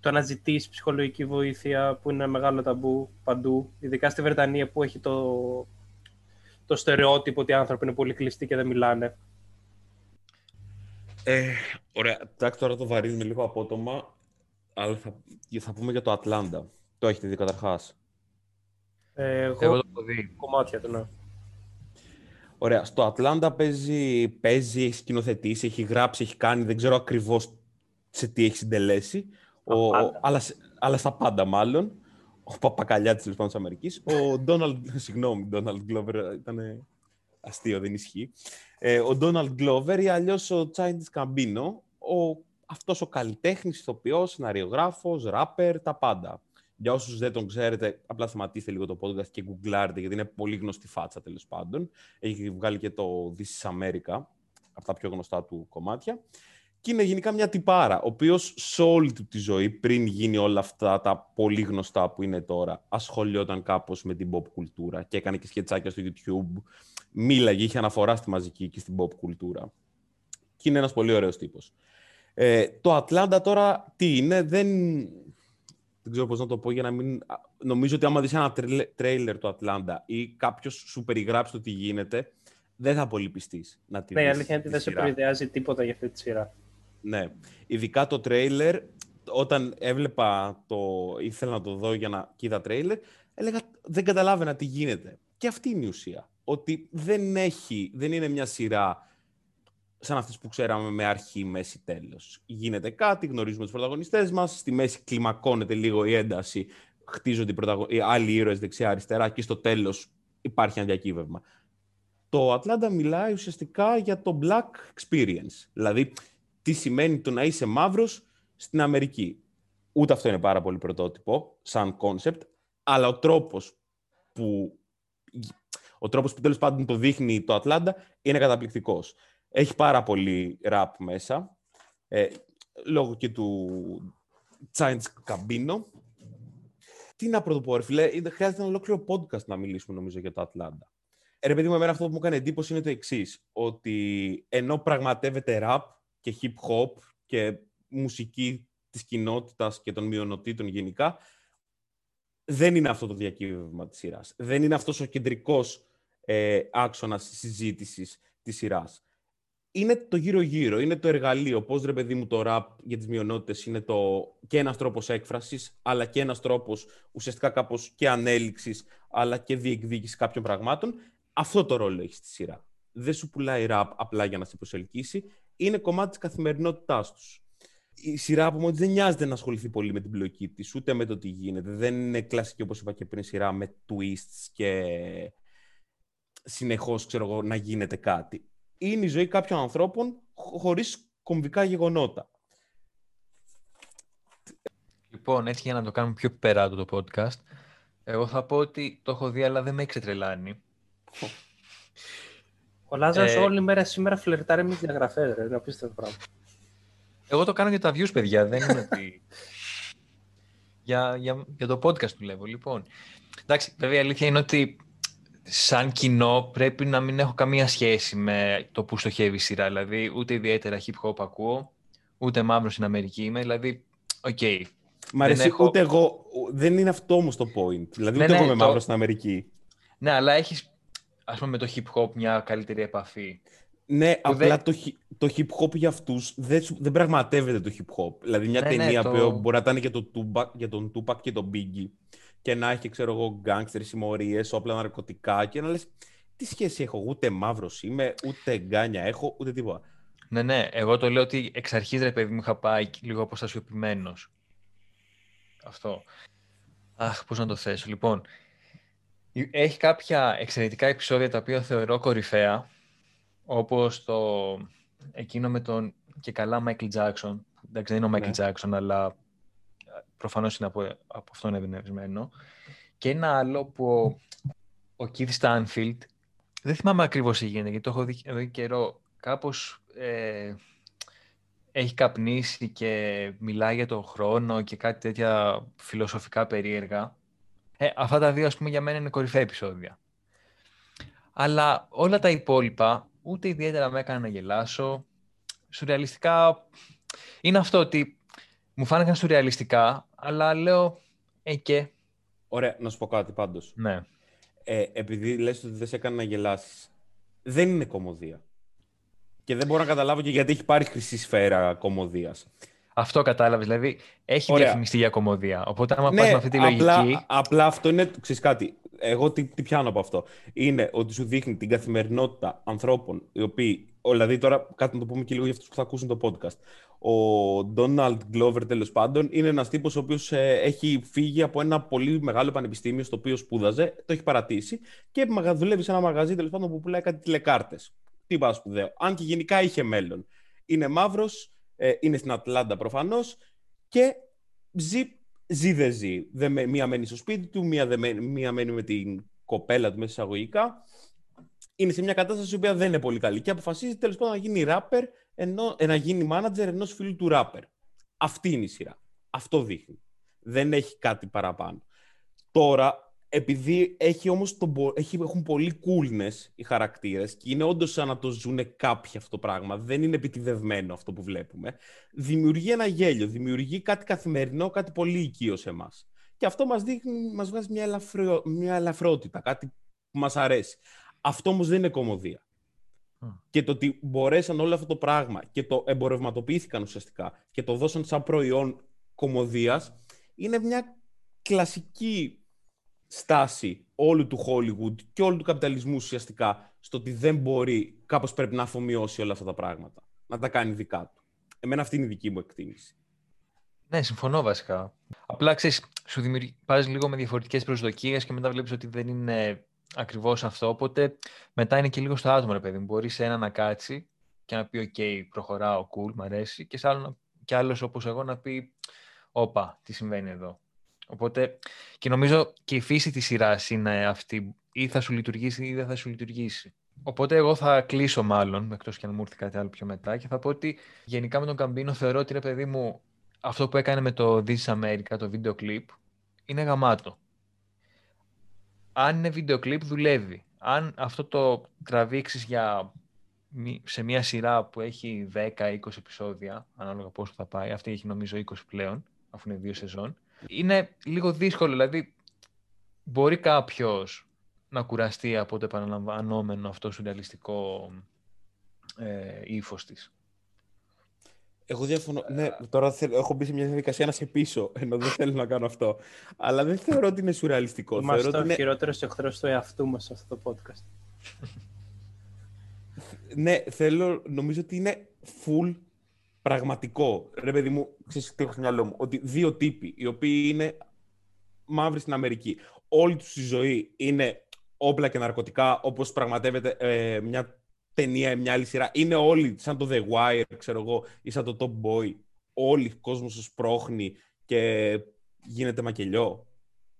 το να ζητήσει ψυχολογική βοήθεια, που είναι ένα μεγάλο ταμπού παντού, ειδικά στη Βρετανία που έχει το στερεότυπο ότι οι άνθρωποι είναι πολύ κλειστοί και δεν μιλάνε. Ωραία. Εντάξει, τώρα το βαρύνουμε λίγο απότομα, αλλά θα πούμε για το Ατλάντα. Το έχετε δει καταρχάς? Εγώ το έχω δει. Κομμάτια του, ναι. Ωραία. Στο Ατλάντα παίζει, έχει σκηνοθετήσει, έχει γράψει, έχει κάνει, δεν ξέρω ακριβώς σε τι έχει συντελέσει. Αλλά στα πάντα μάλλον. Ο παπακαλιά της λοιπόν της Αμερικής, ο Donald Glover, ήταν αστείο, δεν ισχύει. Ο Donald Glover ή αλλιώς ο Childish Gambino, αυτός ο καλλιτέχνης, ηθοποιός, σεναριογράφος, ράπερ, τα πάντα. Για όσους δεν τον ξέρετε, απλά θεματίστε λίγο το podcast και γκουγκλάρετε, γιατί είναι πολύ γνωστή φάτσα τέλος πάντων. Έχει βγάλει και το This is America, από τα πιο γνωστά του κομμάτια. Και είναι γενικά μια τυπάρα, ο οποίος σε όλη του τη ζωή, πριν γίνει όλα αυτά τα πολύ γνωστά που είναι τώρα, ασχολιόταν κάπως με την pop κουλτούρα και έκανε και σκετσάκια στο YouTube, μίλαγε, είχε αναφορά στη μαζική και στην pop κουλτούρα. Και είναι ένας πολύ ωραίος τύπος. Το Ατλάντα τώρα τι είναι, δεν ξέρω πώς να το πω για να μην... Νομίζω ότι άμα δεις ένα τρέιλερ του Ατλάντα ή κάποιος σου περιγράψει το τι γίνεται, δεν θα απολυπιστείς να τη δεις. Ναι, αλήθεια είναι ότι δεν σε προειδεάζει τίποτα για αυτή τη σειρά. Ναι, ειδικά το τρέιλερ, όταν έβλεπα ήθελα να το δω για να κοίτα τρέιλερ, έλεγα δεν καταλάβαινα τι γίνεται. Και αυτή είναι η ουσία. Ότι δεν είναι μια σειρά σαν αυτές που ξέραμε με αρχή, μέση, τέλος. Γίνεται κάτι, γνωρίζουμε τους πρωταγωνιστές μας, στη μέση κλιμακώνεται λίγο η ένταση, χτίζονται οι άλλοι ήρωες δεξιά-αριστερά και στο τέλος υπάρχει ένα διακύβευμα. Το Atlanta μιλάει ουσιαστικά για το black experience. Δηλαδή, τι σημαίνει το να είσαι μαύρος στην Αμερική. Ούτε αυτό είναι πάρα πολύ πρωτότυπο, σαν concept, αλλά ο τρόπος που τέλος πάντων το δείχνει το Atlanta είναι καταπληκτικός. Έχει πάρα πολύ rap μέσα, λόγω και του Childish Gambino. Τι να πρωτοπώ, ρε φίλε, χρειάζεται ένα ολόκληρο podcast να μιλήσουμε νομίζω για το Atlanta. Ρε παιδί μου, εμένα αυτό που μου έκανε εντύπωση είναι το εξής, ότι ενώ πραγματεύεται rap και hip hop και μουσική της κοινότητας και των μειονοτήτων γενικά, δεν είναι αυτό το διακύβευμα της σειράς. Δεν είναι αυτός ο κεντρικός άξονας συζήτησης της σειράς. Είναι το γύρω-γύρω, είναι το εργαλείο. Πώς, ρε παιδί μου, το rap για τις μειονότητες είναι και ένας τρόπος έκφρασης, αλλά και ένας τρόπος ουσιαστικά κάπως και ανέλυξης, αλλά και διεκδίκηση κάποιων πραγμάτων. Αυτό το ρόλο έχει στη σειρά. Δεν σου πουλάει rap απλά για να σε προσελκύσει. Είναι κομμάτι της καθημερινότητάς τους. Η σειρά από μόνη της δεν νοιάζεται να ασχοληθεί πολύ με την πλοκή της, ούτε με το τι γίνεται. Δεν είναι κλασική, όπως είπα και πριν, σειρά με twists και συνεχώς, ξέρω εγώ, να γίνεται κάτι. Είναι η ζωή κάποιων ανθρώπων χωρίς κομβικά γεγονότα. Λοιπόν, έτσι για να το κάνουμε πιο πέρα το podcast, εγώ θα πω ότι το έχω δει, αλλά δεν με εξετρελάνει. Ο Λάζας όλη μέρα σήμερα φλερτάρει με τις διαγραφές, ρε, να πεις το πράγμα. Εγώ το κάνω για τα views, παιδιά, δεν είναι ότι... για το podcast δουλεύω, λοιπόν. Εντάξει, βέβαια, η αλήθεια είναι ότι σαν κοινό πρέπει να μην έχω καμία σχέση με το που στοχεύει η σειρά. Δηλαδή, ούτε ιδιαίτερα hip-hop ακούω, ούτε μαύρο στην Αμερική είμαι. Δηλαδή, οκ. Okay, μ' αρέσει, ούτε εγώ. Δεν είναι αυτό όμως το point. Δηλαδή, ούτε εγώ είμαι μαύρο στην Αμερική. Ναι, αλλά έχεις, ας πούμε, με το hip-hop μια καλύτερη επαφή. Ναι, απλά το hip-hop για αυτούς δεν πραγματεύεται το hip-hop. Δηλαδή, μια ταινία που μπορεί να ήταν για τον Tupac και τον Biggie, και να έχει, ξέρω εγώ, γκάνγκστερ, συμμορίες, όπλα, ναρκωτικά και να λες τι σχέση έχω, ούτε μαύρος είμαι, ούτε γκάνια έχω, ούτε τίποτα. Ναι, ναι, εγώ το λέω ότι εξ αρχής, ρε παιδί μου, είχα πάει λίγο αποστασιοποιημένος. Αυτό. Αχ, πώς να το θέσω. Λοιπόν, έχει κάποια εξαιρετικά επεισόδια τα οποία θεωρώ κορυφαία, όπως εκείνο με τον και καλά Μάικλ Τζάκσον. Εντάξει, δεν είναι ο Μάικλ Τζάκσον, αλλά... προφανώς είναι από αυτόν εμπνευσμένο. Και ένα άλλο που ο Keith Stanfield, δεν θυμάμαι ακριβώς τι γίνεται, γιατί το έχω δει καιρό, κάπως έχει καπνίσει και μιλάει για τον χρόνο και κάτι τέτοια φιλοσοφικά περίεργα. Αυτά τα δύο, ας πούμε, για μένα είναι κορυφαία επεισόδια. Αλλά όλα τα υπόλοιπα, ούτε ιδιαίτερα με έκανα να γελάσω. Σουρεαλιστικά είναι αυτό ότι μου φάνηκαν σουρεαλιστικά, αλλά λέω και... Ωραία, να σου πω κάτι πάντως. Ναι. Επειδή λες ότι δεν σε έκανε να γελάσεις, δεν είναι κωμωδία. Και δεν μπορώ να καταλάβω και γιατί έχει πάρει χρυσή σφαίρα κωμωδίας. Αυτό κατάλαβες, δηλαδή έχει διαφημιστεί για κωμωδία. Οπότε άμα πας με αυτή τη λογική... Απλά αυτό είναι, ξέρεις κάτι, εγώ τι πιάνω από αυτό. Είναι ότι σου δείχνει την καθημερινότητα ανθρώπων, οι οποίοι... Δηλαδή τώρα κάτι να το πούμε και λίγο για αυτούς που θα ακούσουν το podcast. Ο Donald Glover, τέλος πάντων, είναι ένας τύπος ο οποίος έχει φύγει από ένα πολύ μεγάλο πανεπιστήμιο στο οποίο σπούδαζε, το έχει παρατήσει και δουλεύει σε ένα μαγαζί, τέλος πάντων, που πουλάει κάτι τηλεκάρτες. Τίποτα σπουδαίο. Αν και γενικά είχε μέλλον. Είναι μαύρος, είναι στην Ατλάντα προφανώς και ζει. Μία μένει στο σπίτι του, μία μένει με την κοπέλα του μέσα εισαγωγικά. Είναι σε μια κατάσταση η οποία δεν είναι πολύ καλή και αποφασίζει τέλος πάντων να γίνει rapper, να γίνει manager ενός φίλου του rapper. Αυτή είναι η σειρά. Αυτό δείχνει. Δεν έχει κάτι παραπάνω. Τώρα, επειδή έχουν πολύ coolness οι χαρακτήρες και είναι όντως σαν να το ζουνε κάποιοι αυτό το πράγμα, δεν είναι επιτηδευμένο αυτό που βλέπουμε, δημιουργεί ένα γέλιο, δημιουργεί κάτι καθημερινό, κάτι πολύ οικείο σε εμάς. Και αυτό μας βγάζει μια ελαφρότητα, κάτι που μας αρέσει. Αυτό όμως δεν είναι κωμωδία. Και το ότι μπορέσαν όλο αυτό το πράγμα και το εμπορευματοποιήθηκαν ουσιαστικά και το δώσαν σαν προϊόν κωμωδίας, είναι μια κλασική στάση όλου του Hollywood και όλου του καπιταλισμού ουσιαστικά, στο ότι δεν μπορεί, κάπως πρέπει να αφομοιώσει όλα αυτά τα πράγματα, να τα κάνει δικά του. Εμένα αυτή είναι η δική μου εκτίμηση. Ναι, συμφωνώ βασικά. Απλά ξέρεις, σου πας λίγο με διαφορετικές προσδοκίες και μετά βλέπεις ότι δεν είναι ακριβώς αυτό, οπότε μετά είναι και λίγο στο άτομο, ρε παιδί μου. Μπορεί σε ένα να κάτσει και να πει «ΟΚ, προχωράω, cool, μ' αρέσει» και κι άλλος όπως εγώ να πει «Όπα, τι συμβαίνει εδώ». Οπότε και νομίζω και η φύση της σειράς είναι αυτή, ή θα σου λειτουργήσει ή δεν θα σου λειτουργήσει. Οπότε εγώ θα κλείσω μάλλον, εκτός και αν μου έρθει κάτι άλλο πιο μετά, και θα πω ότι γενικά με τον Καμπίνο θεωρώ ότι, ρε παιδί μου, αυτό που έκανε με το This America, το βίντεο κλιπ, είναι γαμάτο. Αν είναι βίντεο κλιπ, δουλεύει. Αν αυτό το τραβήξεις σε μια σειρά που έχει 10-20 επεισόδια, ανάλογα πόσο θα πάει, αυτή έχει νομίζω 20 πλέον, αφού είναι 2 σεζόν, είναι λίγο δύσκολο. Δηλαδή, μπορεί κάποιος να κουραστεί από το επαναλαμβανόμενο αυτό σουρεαλιστικό ύφος της. Εγώ διαφωνώ. Ναι, τώρα έχω μπει σε μια διαδικασία να σε πίσω, ενώ δεν θέλω να κάνω αυτό. Αλλά δεν θεωρώ ότι είναι σουρεαλιστικό. Είμαστε ο χειρότερος εχθρός του εαυτού μας σε αυτό το podcast. Ναι, νομίζω ότι είναι full πραγματικό. Ρε παιδί μου, ξέρεις τι έχω στο μυαλό μου. Ότι 2 τύποι, οι οποίοι είναι μαύροι στην Αμερική. Όλη τους η ζωή είναι όπλα και ναρκωτικά, όπως πραγματεύεται μια ταινία ή μια άλλη σειρά. Είναι όλοι σαν το The Wire, ξέρω εγώ, ή σαν το Top Boy. Όλοι ο κόσμος τους πρόχνει και γίνεται μακελιό.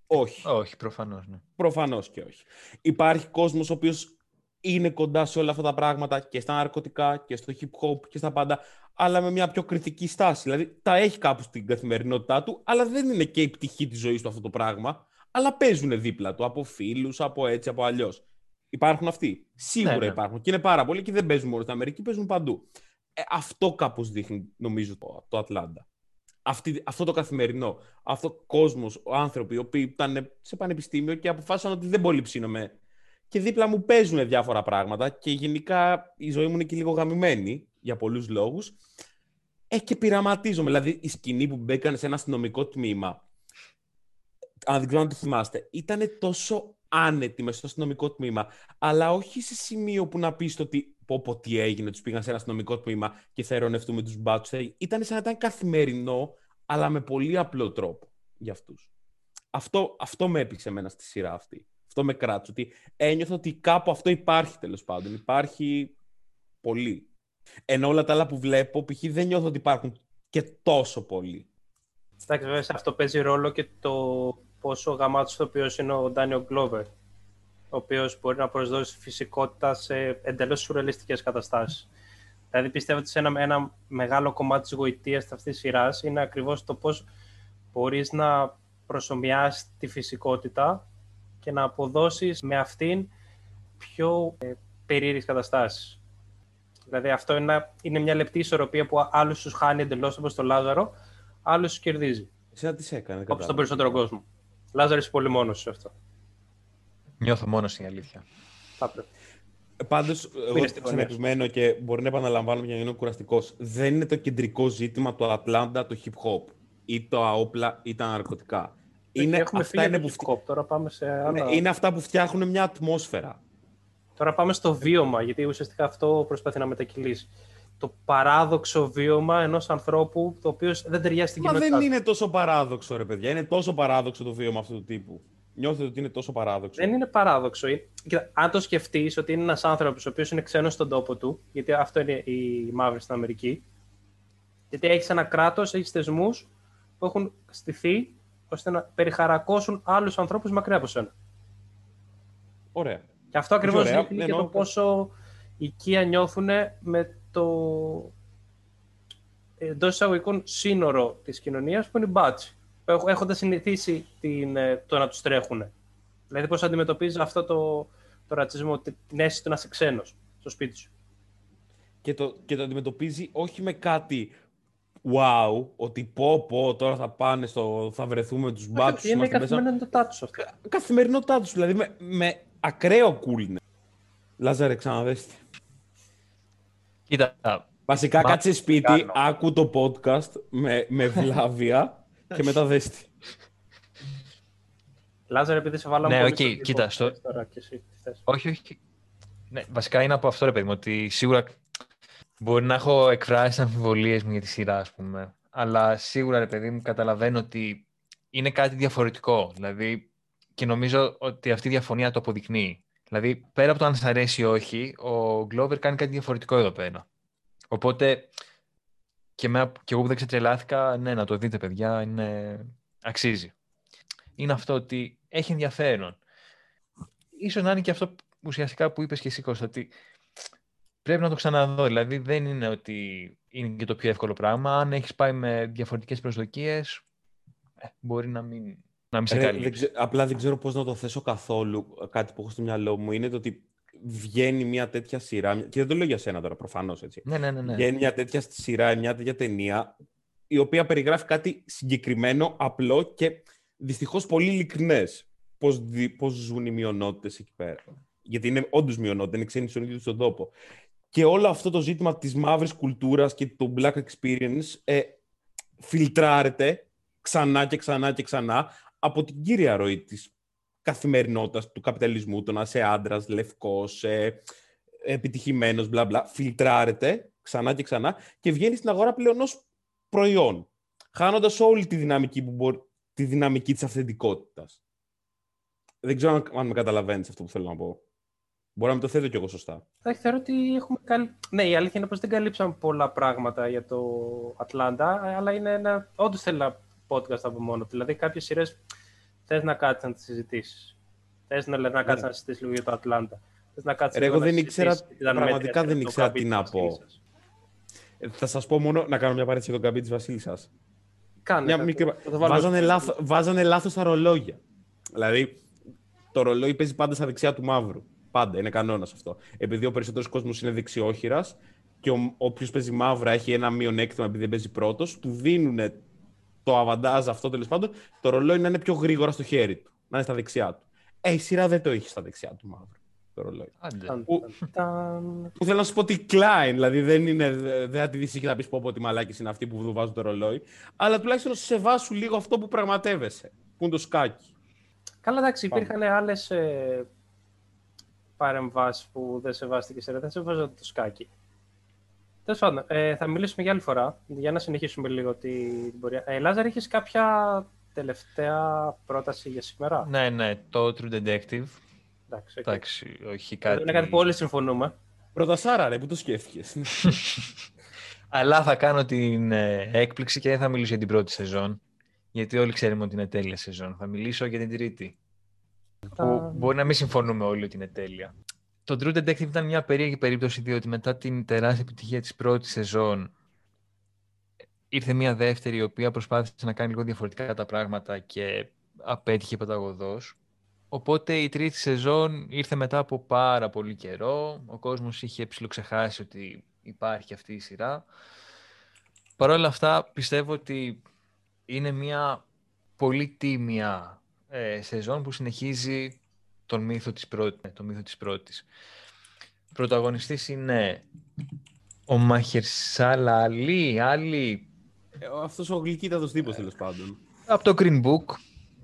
Όχι. Όχι, προφανώς, ναι. Προφανώς και όχι. Υπάρχει κόσμος ο οποίος είναι κοντά σε όλα αυτά τα πράγματα και στα ναρκωτικά και στο hip-hop και στα πάντα, αλλά με μια πιο κριτική στάση. Δηλαδή τα έχει κάπου στην καθημερινότητά του, αλλά δεν είναι και η πτυχή της ζωής του αυτό το πράγμα. Αλλά παίζουν δίπλα του από φίλους, από έτσι, από αλλιώς. Υπάρχουν αυτοί. Σίγουρα ναι, υπάρχουν. Ναι. Και είναι πάρα πολλοί και δεν παίζουν μόνο στην Αμερική, παίζουν παντού. Αυτό κάπως δείχνει, νομίζω, το Ατλάντα. Αυτό το καθημερινό. Αυτό ο κόσμος, ο άνθρωποι, οι οποίοι ήταν σε πανεπιστήμιο και αποφάσισαν ότι δεν πολύ ψήνομαι. Και δίπλα μου παίζουν διάφορα πράγματα. Και γενικά η ζωή μου είναι και λίγο γαμημένη για πολλούς λόγους. Και πειραματίζομαι. Δηλαδή η σκηνή που μπήκαν σε ένα αστυνομικό τμήμα. Αν δεν ξέρω αν το θυμάστε, ήταν τόσο άνετη μέσα στο αστυνομικό τμήμα, αλλά όχι σε σημείο που να πεις ότι πω τι έγινε, τους πήγαν σε ένα αστυνομικό τμήμα και θα ειρωνευτούμε τους μπάτσους. Ήταν σαν να ήταν καθημερινό, αλλά με πολύ απλό τρόπο για αυτούς. Αυτό με έπειξε εμένα στη σειρά αυτή. Αυτό με κράτησε, ότι ένιωθα ότι κάπου αυτό υπάρχει τέλος πάντων. Υπάρχει πολύ. Ενώ όλα τα άλλα που βλέπω, π.χ. δεν νιώθω ότι υπάρχουν και τόσο πολύ. Εντάξει, βέβαια, σε αυτό παίζει ρόλο και το πόσο γαμάτος το οποίο είναι ο Daniel Glover, ο οποίος μπορεί να προσδώσει φυσικότητα σε εντελώς σουρεαλιστικές καταστάσεις. Δηλαδή, πιστεύω ότι σε ένα μεγάλο κομμάτι της γοητείας αυτής της σειράς είναι ακριβώς το πώς μπορείς να προσομοιάσεις τη φυσικότητα και να αποδώσεις με αυτήν πιο περίεργες καταστάσεις. Δηλαδή, αυτό είναι μια λεπτή ισορροπία που άλλους τους χάνει εντελώς, όπως τον Λάζαρο, άλλος τους κερδίζει. Εσένα τι έκανε, όπως τον περισσότερο κόσμο. Λάζαρη, είσαι πολύ μόνος σε αυτό. Νιώθω μόνος, η αλήθεια. Πάντως, εγώ ξαναεπιμένω και μπορεί να επαναλαμβάνω για να γίνω κουραστικός. Δεν είναι το κεντρικό ζήτημα του Ατλάντα το hip-hop ή τα όπλα ή τα ναρκωτικά. Έχουμε φύγει από το hip-hop, τώρα πάμε σε άλλα. Είναι αυτά που φτιάχνουν μια ατμόσφαιρα. Τώρα πάμε στο βίωμα, γιατί ουσιαστικά αυτό προσπαθεί να μετακυλήσει. Το παράδοξο βίωμα ενός ανθρώπου, το οποίο δεν ταιριάζει στην κοινωνία. Μα δεν είναι τόσο παράδοξο, ρε παιδιά. Είναι τόσο παράδοξο το βίωμα αυτού του τύπου. Νιώθετε ότι είναι τόσο παράδοξο? Δεν είναι παράδοξο. Κοίτα, αν το σκεφτείς ότι είναι ένας άνθρωπος ο οποίος είναι ξένος στον τόπο του, γιατί αυτό είναι οι μαύροι στην Αμερική. Γιατί έχεις ένα κράτος, έχεις θεσμούς που έχουν στηθεί ώστε να περιχαρακώσουν άλλους ανθρώπους μακριά από σένα. Ωραία. Και αυτό ακριβώς δείχνει και το πόσο οικία νιώθουν με το εντός εισαγωγικών σύνορο της κοινωνίας που είναι οι μπάτσι, έχοντας συνηθίσει το να τους τρέχουν. Δηλαδή πώς αντιμετωπίζεις αυτό το ρατσισμό, την αίσθηση του να είσαι ξένος στο σπίτι σου. Και το αντιμετωπίζει όχι με κάτι wow, ότι πω τώρα θα βρεθούμε τους μπάτσους. Είναι η καθημερινότητά τους αυτό. Καθημερινότητά τους, δηλαδή με ακραίο coolness. Λάζαρε, ξαναδέστε. Κοίτα. Βασικά κάτσε σπίτι, κάνω. Άκου το podcast με βλάβια και μετά δέστη. Λάζερ, επειδή σε βάλαμε. Ναι, okay, κοίτα. Στο... Όχι, όχι. Ναι, βασικά είναι από αυτό, ρε παιδί μου, ότι σίγουρα μπορεί να έχω εκφράσει αμφιβολίες μου για τη σειρά, ας πούμε. Αλλά σίγουρα, ρε παιδί μου, καταλαβαίνω ότι είναι κάτι διαφορετικό. Δηλαδή, και νομίζω ότι αυτή η διαφωνία το αποδεικνύει. Δηλαδή, πέρα από το αν σ' αρέσει ή όχι, ο Glover κάνει κάτι διαφορετικό εδώ πέρα. Οπότε, και εγώ που δεν ξετρελάθηκα, ναι, να το δείτε, παιδιά, είναι... αξίζει. Είναι αυτό ότι έχει ενδιαφέρον. Ίσως να είναι και αυτό ουσιαστικά που είπες και εσύ, Κώστα, ότι πρέπει να το ξαναδώ. Δηλαδή, δεν είναι ότι είναι και το πιο εύκολο πράγμα. Αν έχεις πάει με διαφορετικές προσδοκίες, μπορεί να μην... Απλά δεν ξέρω πώς να το θέσω καθόλου. Κάτι που έχω στο μυαλό μου είναι το ότι βγαίνει μια τέτοια σειρά. Και δεν το λέω για σένα τώρα, προφανώς. Ναι. Βγαίνει μια τέτοια σειρά, μια τέτοια ταινία, η οποία περιγράφει κάτι συγκεκριμένο, απλό και δυστυχώς πολύ ειλικρινές. Πώς ζουν οι μειονότητες εκεί πέρα. Γιατί είναι όντως μειονότητες, είναι ξένοι στον ίδιο στον τόπο. Και όλο αυτό το ζήτημα της μαύρης κουλτούρας και του black experience φιλτράρεται ξανά και ξανά και ξανά. Από την κύρια ροή της καθημερινότητας, του καπιταλισμού, το να είσαι άντρας, λευκός, επιτυχημένος, μπλα μπλα, φιλτράρεται ξανά και ξανά και βγαίνει στην αγορά πλέον ως προϊόν, χάνοντας όλη τη δυναμική, τη δυναμική της αυθεντικότητας. Δεν ξέρω αν με καταλαβαίνεις αυτό που θέλω να πω. Μπορώ να με το θέτω κι εγώ σωστά. Θεωρώ ότι έχουμε ναι, η αλήθεια είναι πως δεν καλύψαμε πολλά πράγματα για το Ατλάντα, αλλά είναι ένα... όντως θέλω να... podcast από μόνο. Δηλαδή, κάποιες σειρές θες να κάτσεις να τις συζητήσεις. Θες να κάτσεις να συζητήσεις λίγο για το Ατλάντα. Εγώ δεν ήξερα, πραγματικά δεν ήξερα τι να πω. Θα σας πω μόνο να κάνω μια παρέτηση για τον καμπί της Βασίλισσας. Βάζανε λάθος τα ρολόγια. Δηλαδή, το ρολόι παίζει πάντα στα δεξιά του μαύρου. Πάντα, είναι κανόνας αυτό. Επειδή ο περισσότερος κόσμος είναι δεξιόχειρας και όποιος παίζει μαύρα έχει ένα μειονέκτημα επειδή δεν παίζει πρώτος, του δίνουν το αβαντάζ αυτό, τέλος πάντων, το ρολόι να είναι πιο γρήγορα στο χέρι του, να είναι στα δεξιά του. Η σειρά δεν το είχε στα δεξιά του μαύρο, το ρολόι. Που θέλω να σου πω ότι Klein, δηλαδή δεν θα τη δεις και θα πεις πω ότι μαλάκες είναι αυτοί που βάζουν το ρολόι, αλλά τουλάχιστον σεβάσου λίγο αυτό που πραγματεύεσαι, που είναι το σκάκι. Καλά, εντάξει, υπήρχαν άλλες παρεμβάσεις που δεν σεβάστηκε η σειρά, δεν σεβάζονται το σκάκι. Τέλος πάντων, θα μιλήσουμε για άλλη φορά, για να συνεχίσουμε λίγο την πορεία. Λάζαρ, έχεις κάποια τελευταία πρόταση για σήμερα? Ναι, το True Detective. Εντάξει, όχι κάτι... Είναι κάτι που όλοι συμφωνούμε. Προτασάρα, ρε, που το σκέφτηκες. Αλλά θα κάνω την έκπληξη και δεν θα μιλήσω για την πρώτη σεζόν, γιατί όλοι ξέρουμε ότι είναι τέλεια σεζόν. Θα μιλήσω για την τρίτη, που μπορεί να μην συμφωνούμε όλοι ότι είναι τέλεια. Το True Detective ήταν μια περίεργη περίπτωση, διότι μετά την τεράστια επιτυχία της πρώτης σεζόν ήρθε μια δεύτερη, η οποία προσπάθησε να κάνει λίγο διαφορετικά τα πράγματα και απέτυχε παταγωδώς. Οπότε η τρίτη σεζόν ήρθε μετά από πάρα πολύ καιρό. Ο κόσμος είχε ψιλοξεχάσει ότι υπάρχει αυτή η σειρά. Παρ' όλα αυτά πιστεύω ότι είναι μια πολύ τίμια σεζόν που συνεχίζει τον μύθο της πρώτης. Πρωταγωνιστής είναι ο Μαχερσάλα Αλή. Αυτός ο γλυκύτατος τύπος, τέλος πάντων. Από το Green Book.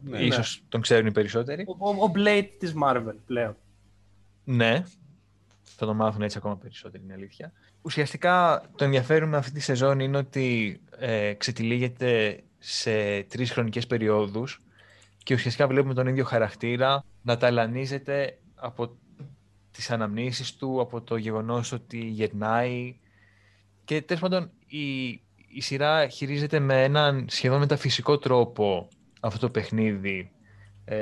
Ναι, ίσως τον ξέρουν οι περισσότεροι. Ο Blade της Marvel πλέον. Ναι. Θα το μάθουν έτσι ακόμα περισσότεροι, είναι αλήθεια. Ουσιαστικά το ενδιαφέρον με αυτή τη σεζόν είναι ότι ξετυλίγεται σε 3 χρονικές περιόδους και ουσιαστικά βλέπουμε τον ίδιο χαρακτήρα να ταλανίζεται από τις αναμνήσεις του, από το γεγονός ότι γερνάει. Και τέλος πάντων η σειρά χειρίζεται με έναν σχεδόν μεταφυσικό τρόπο αυτό το παιχνίδι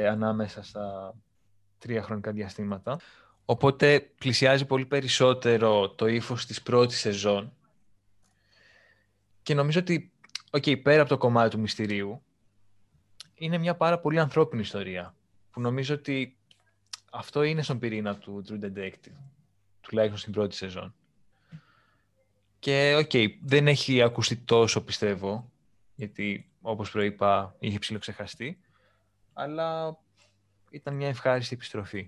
ανάμεσα στα 3 χρονικά διαστήματα. Οπότε πλησιάζει πολύ περισσότερο το ύφος της πρώτης σεζόν. Και νομίζω ότι, πέρα από το κομμάτι του μυστηρίου, είναι μια πάρα πολύ ανθρώπινη ιστορία, που νομίζω ότι αυτό είναι στον πυρήνα του True Detective, τουλάχιστον στην πρώτη σεζόν. Και δεν έχει ακουστεί τόσο, πιστεύω, γιατί όπως προείπα είχε ψιλοξεχαστεί, αλλά ήταν μια ευχάριστη επιστροφή.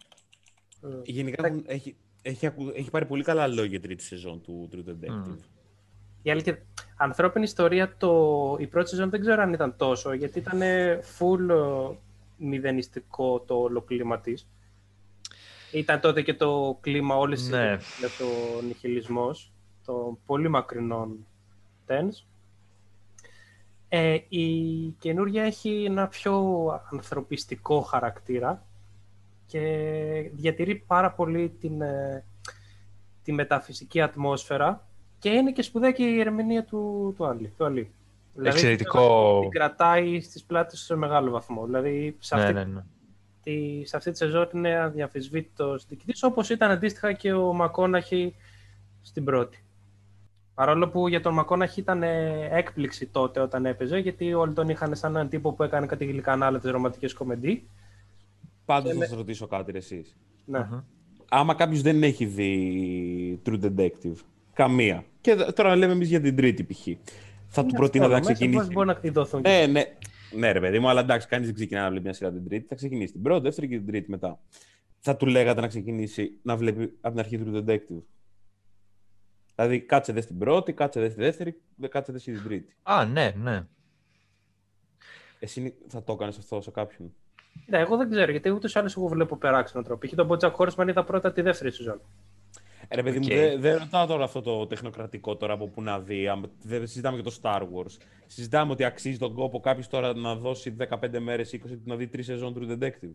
Γενικά έχει πάρει πολύ καλά λόγια τρίτη σεζόν του True Detective. Η αλήθεια, ανθρώπινη ιστορία, η πρώτη σεζόν δεν ξέρω αν ήταν τόσο, γιατί ήταν full μηδενιστικό το ολοκλήμα της. Ήταν τότε και το κλίμα όλες για τον νιχιλισμός των πολύ μακρινών τένς. Η καινούργια έχει ένα πιο ανθρωπιστικό χαρακτήρα και διατηρεί πάρα πολύ τη μεταφυσική ατμόσφαιρα και είναι και σπουδαία και η ερμηνεία του Άλλη. Εξαιρετικό. Δηλαδή, την κρατάει στις πλάτες σε μεγάλο βαθμό. Δηλαδή, σε αυτή τη σεζόν είναι αδιαμφισβήτητος διοικητής, όπως ήταν αντίστοιχα και ο Μακόναχη στην πρώτη. Παρόλο που για τον Μακόναχη ήταν έκπληξη τότε όταν έπαιζε, γιατί όλοι τον είχαν σαν έναν τύπο που έκανε κάτι γλυκανάλατες ρομαντικές κομμεντί. Πάντως θα σας ρωτήσω κάτι εσείς. Ναι. Άμα κάποιος δεν έχει δει True Detective, καμία, και τώρα λέμε εμείς για την τρίτη π.χ., θα του προτείνω να ξεκινήσει. Μπορεί να κλειδωθούν. Ναι, ρε παιδί μου, αλλά εντάξει, κανείς δεν ξεκινά να βλέπει μια σειρά την τρίτη. Θα ξεκινήσει την πρώτη, δεύτερη και την τρίτη μετά. Θα του λέγατε να ξεκινήσει να βλέπει από την αρχή του Detective. Δηλαδή, κάτσε δε στην πρώτη, κάτσε δε στη δεύτερη, κάτσε δε στην τρίτη. Α, ναι, ναι. Εσύ θα το έκανες αυτό σε κάποιον? Ναι, εγώ δεν ξέρω, γιατί ούτως ή άλλως εγώ βλέπω περάξενο τρόπο. Είχε τον Μπότζακ Χόρσμαν, είδα πρώτα τη δεύτερη σεζόν. Ρε παιδί μου, δεν ρωτάω τώρα αυτό το τεχνοκρατικό τώρα από που να δει. Δεν συζητάμε για το Star Wars. Συζητάμε ότι αξίζει τον κόπο κάποιος τώρα να δώσει 15 μέρες, 20, να δει 3 σεζόν True Detective.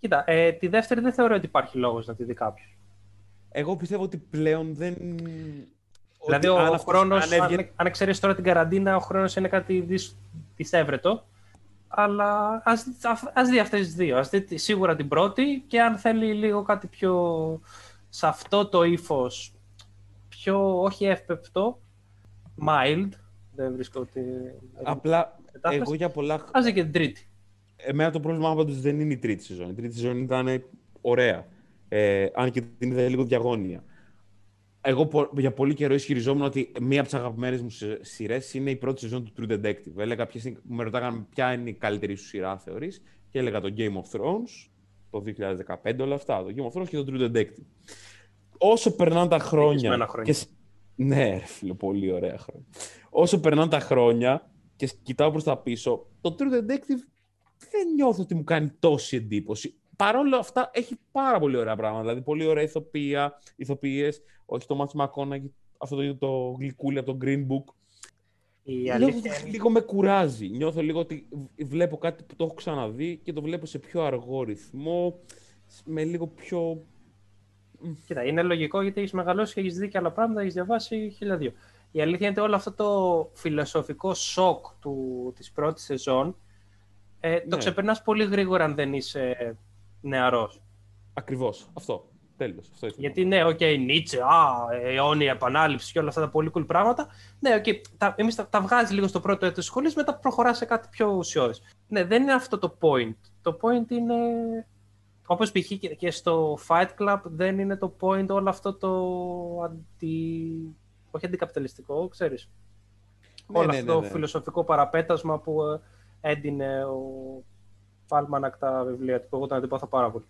Κοίτα, τη δεύτερη δεν θεωρώ ότι υπάρχει λόγος να τη δει κάποιος. Εγώ πιστεύω ότι πλέον δεν. Δηλαδή, ο χρόνος. Αν εξαιρέσεις τώρα την καραντίνα, ο χρόνος είναι κάτι δυσέβρετο. Αλλά ας δει αυτές τις δύο. Ας δει σίγουρα την πρώτη και αν θέλει λίγο κάτι πιο. Σε αυτό το ύφος, πιο όχι εύπεπτο, mild, δεν βρίσκω ότι. Απλά εγώ για πολλά. Άζει και την τρίτη. Εμένα το πρόβλημά μου πάντως δεν είναι η τρίτη σεζόν. Η τρίτη σεζόν ήταν ωραία. Αν και την είδα λίγο διαγώνια. Εγώ για πολύ καιρό ισχυριζόμουν ότι μία από τις αγαπημένες μου σειρές είναι η πρώτη σεζόν του True Detective. Έλεγα, με ρωτάγανε ποια είναι η καλύτερη σου σειρά, θεωρείς, και έλεγα το Game of Thrones. Το 2015, όλα αυτά. Το Game of Thrones και το True Detective. Όσο περνάνε τα χρόνια. Και... Ναι, ρε φίλε, πολύ ωραία χρόνια. Όσο περνάνε τα χρόνια και κοιτάω προς τα πίσω, το True Detective δεν νιώθω ότι μου κάνει τόση εντύπωση. Παρόλα αυτά έχει πάρα πολύ ωραία πράγματα. Δηλαδή, πολύ ωραία ηθοποιίες. Όχι το Matthew McConaughey, αυτό το γλυκούλι από το Green Book. Λίγο με κουράζει. Νιώθω λίγο ότι βλέπω κάτι που το έχω ξαναδεί και το βλέπω σε πιο αργό ρυθμό, με λίγο πιο. Κοίτα, είναι λογικό γιατί έχεις μεγαλώσει και έχεις δει και άλλα πράγματα, έχεις διαβάσει χιλιάδια. Η αλήθεια είναι ότι όλο αυτό το φιλοσοφικό σοκ της πρώτης σεζόν το ξεπερνάς πολύ γρήγορα αν δεν είσαι νεαρός. Ακριβώς. Αυτό. Τέλος, αυτό γιατί ναι, Νίτσε, αιώνια επανάληψη και όλα αυτά τα πολύ cool πράγματα. Ναι, εμείς τα βγάζει λίγο στο πρώτο έτος της σχολής, μετά προχωρά σε κάτι πιο ουσιώδες. Ναι, δεν είναι αυτό το point. Το point είναι, όπως π.χ. και στο Fight Club, δεν είναι το point όλο αυτό το όχι αντικαπιταλιστικό, ξέρεις. Ναι, όλο αυτό το φιλοσοφικό παραπέτασμα που έντυνε ο Φάλμανακ τα βιβλία του, που εγώ τον αντιπάθα πάρα πολύ.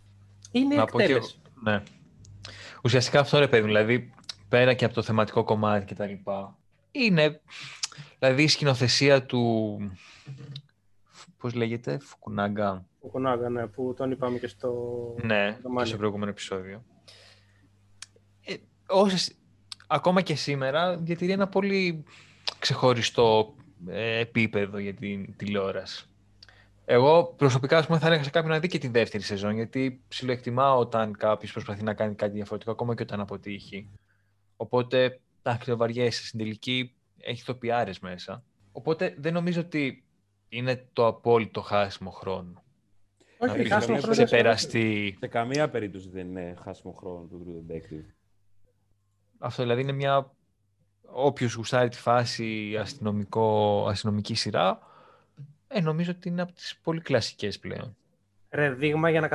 Είναι εκτέλεση. Ναι. Ουσιαστικά αυτό, ρε παιδί, δηλαδή πέρα και από το θεματικό κομμάτι και τα λοιπά, είναι δηλαδή η σκηνοθεσία του, πώς λέγεται, Φουκουνάγκα. Φουκουνάγκα, ναι, που τον είπαμε και στο προηγούμενο επεισόδιο. Ακόμα και σήμερα διατηρεί ένα πολύ ξεχωριστό επίπεδο για την τηλεόραση. Εγώ προσωπικά, ας πούμε, θα έλεγα σε κάποιον να δει και τη δεύτερη σεζόν, γιατί ψιλοεκτιμάω όταν κάποιος προσπαθεί να κάνει κάτι διαφορετικό, ακόμα και όταν αποτύχει. Οπότε τα χρειοβαριέσαι. Στην τελική έχει ηθοποιάρες μέσα. Οπότε δεν νομίζω ότι είναι το απόλυτο χάσιμο χρόνο. Όχι, χάσιμο χρόνο. Ξεπεραστεί. Σε καμία περίπτωση δεν είναι χάσιμο χρόνο του True Detective. Αυτό δηλαδή είναι μια. Όποιος γουστάρει τη φάση αστυνομική σειρά. Νομίζω ότι είναι από τις πολύ κλασικές πλέον. Ρε, δείγμα για να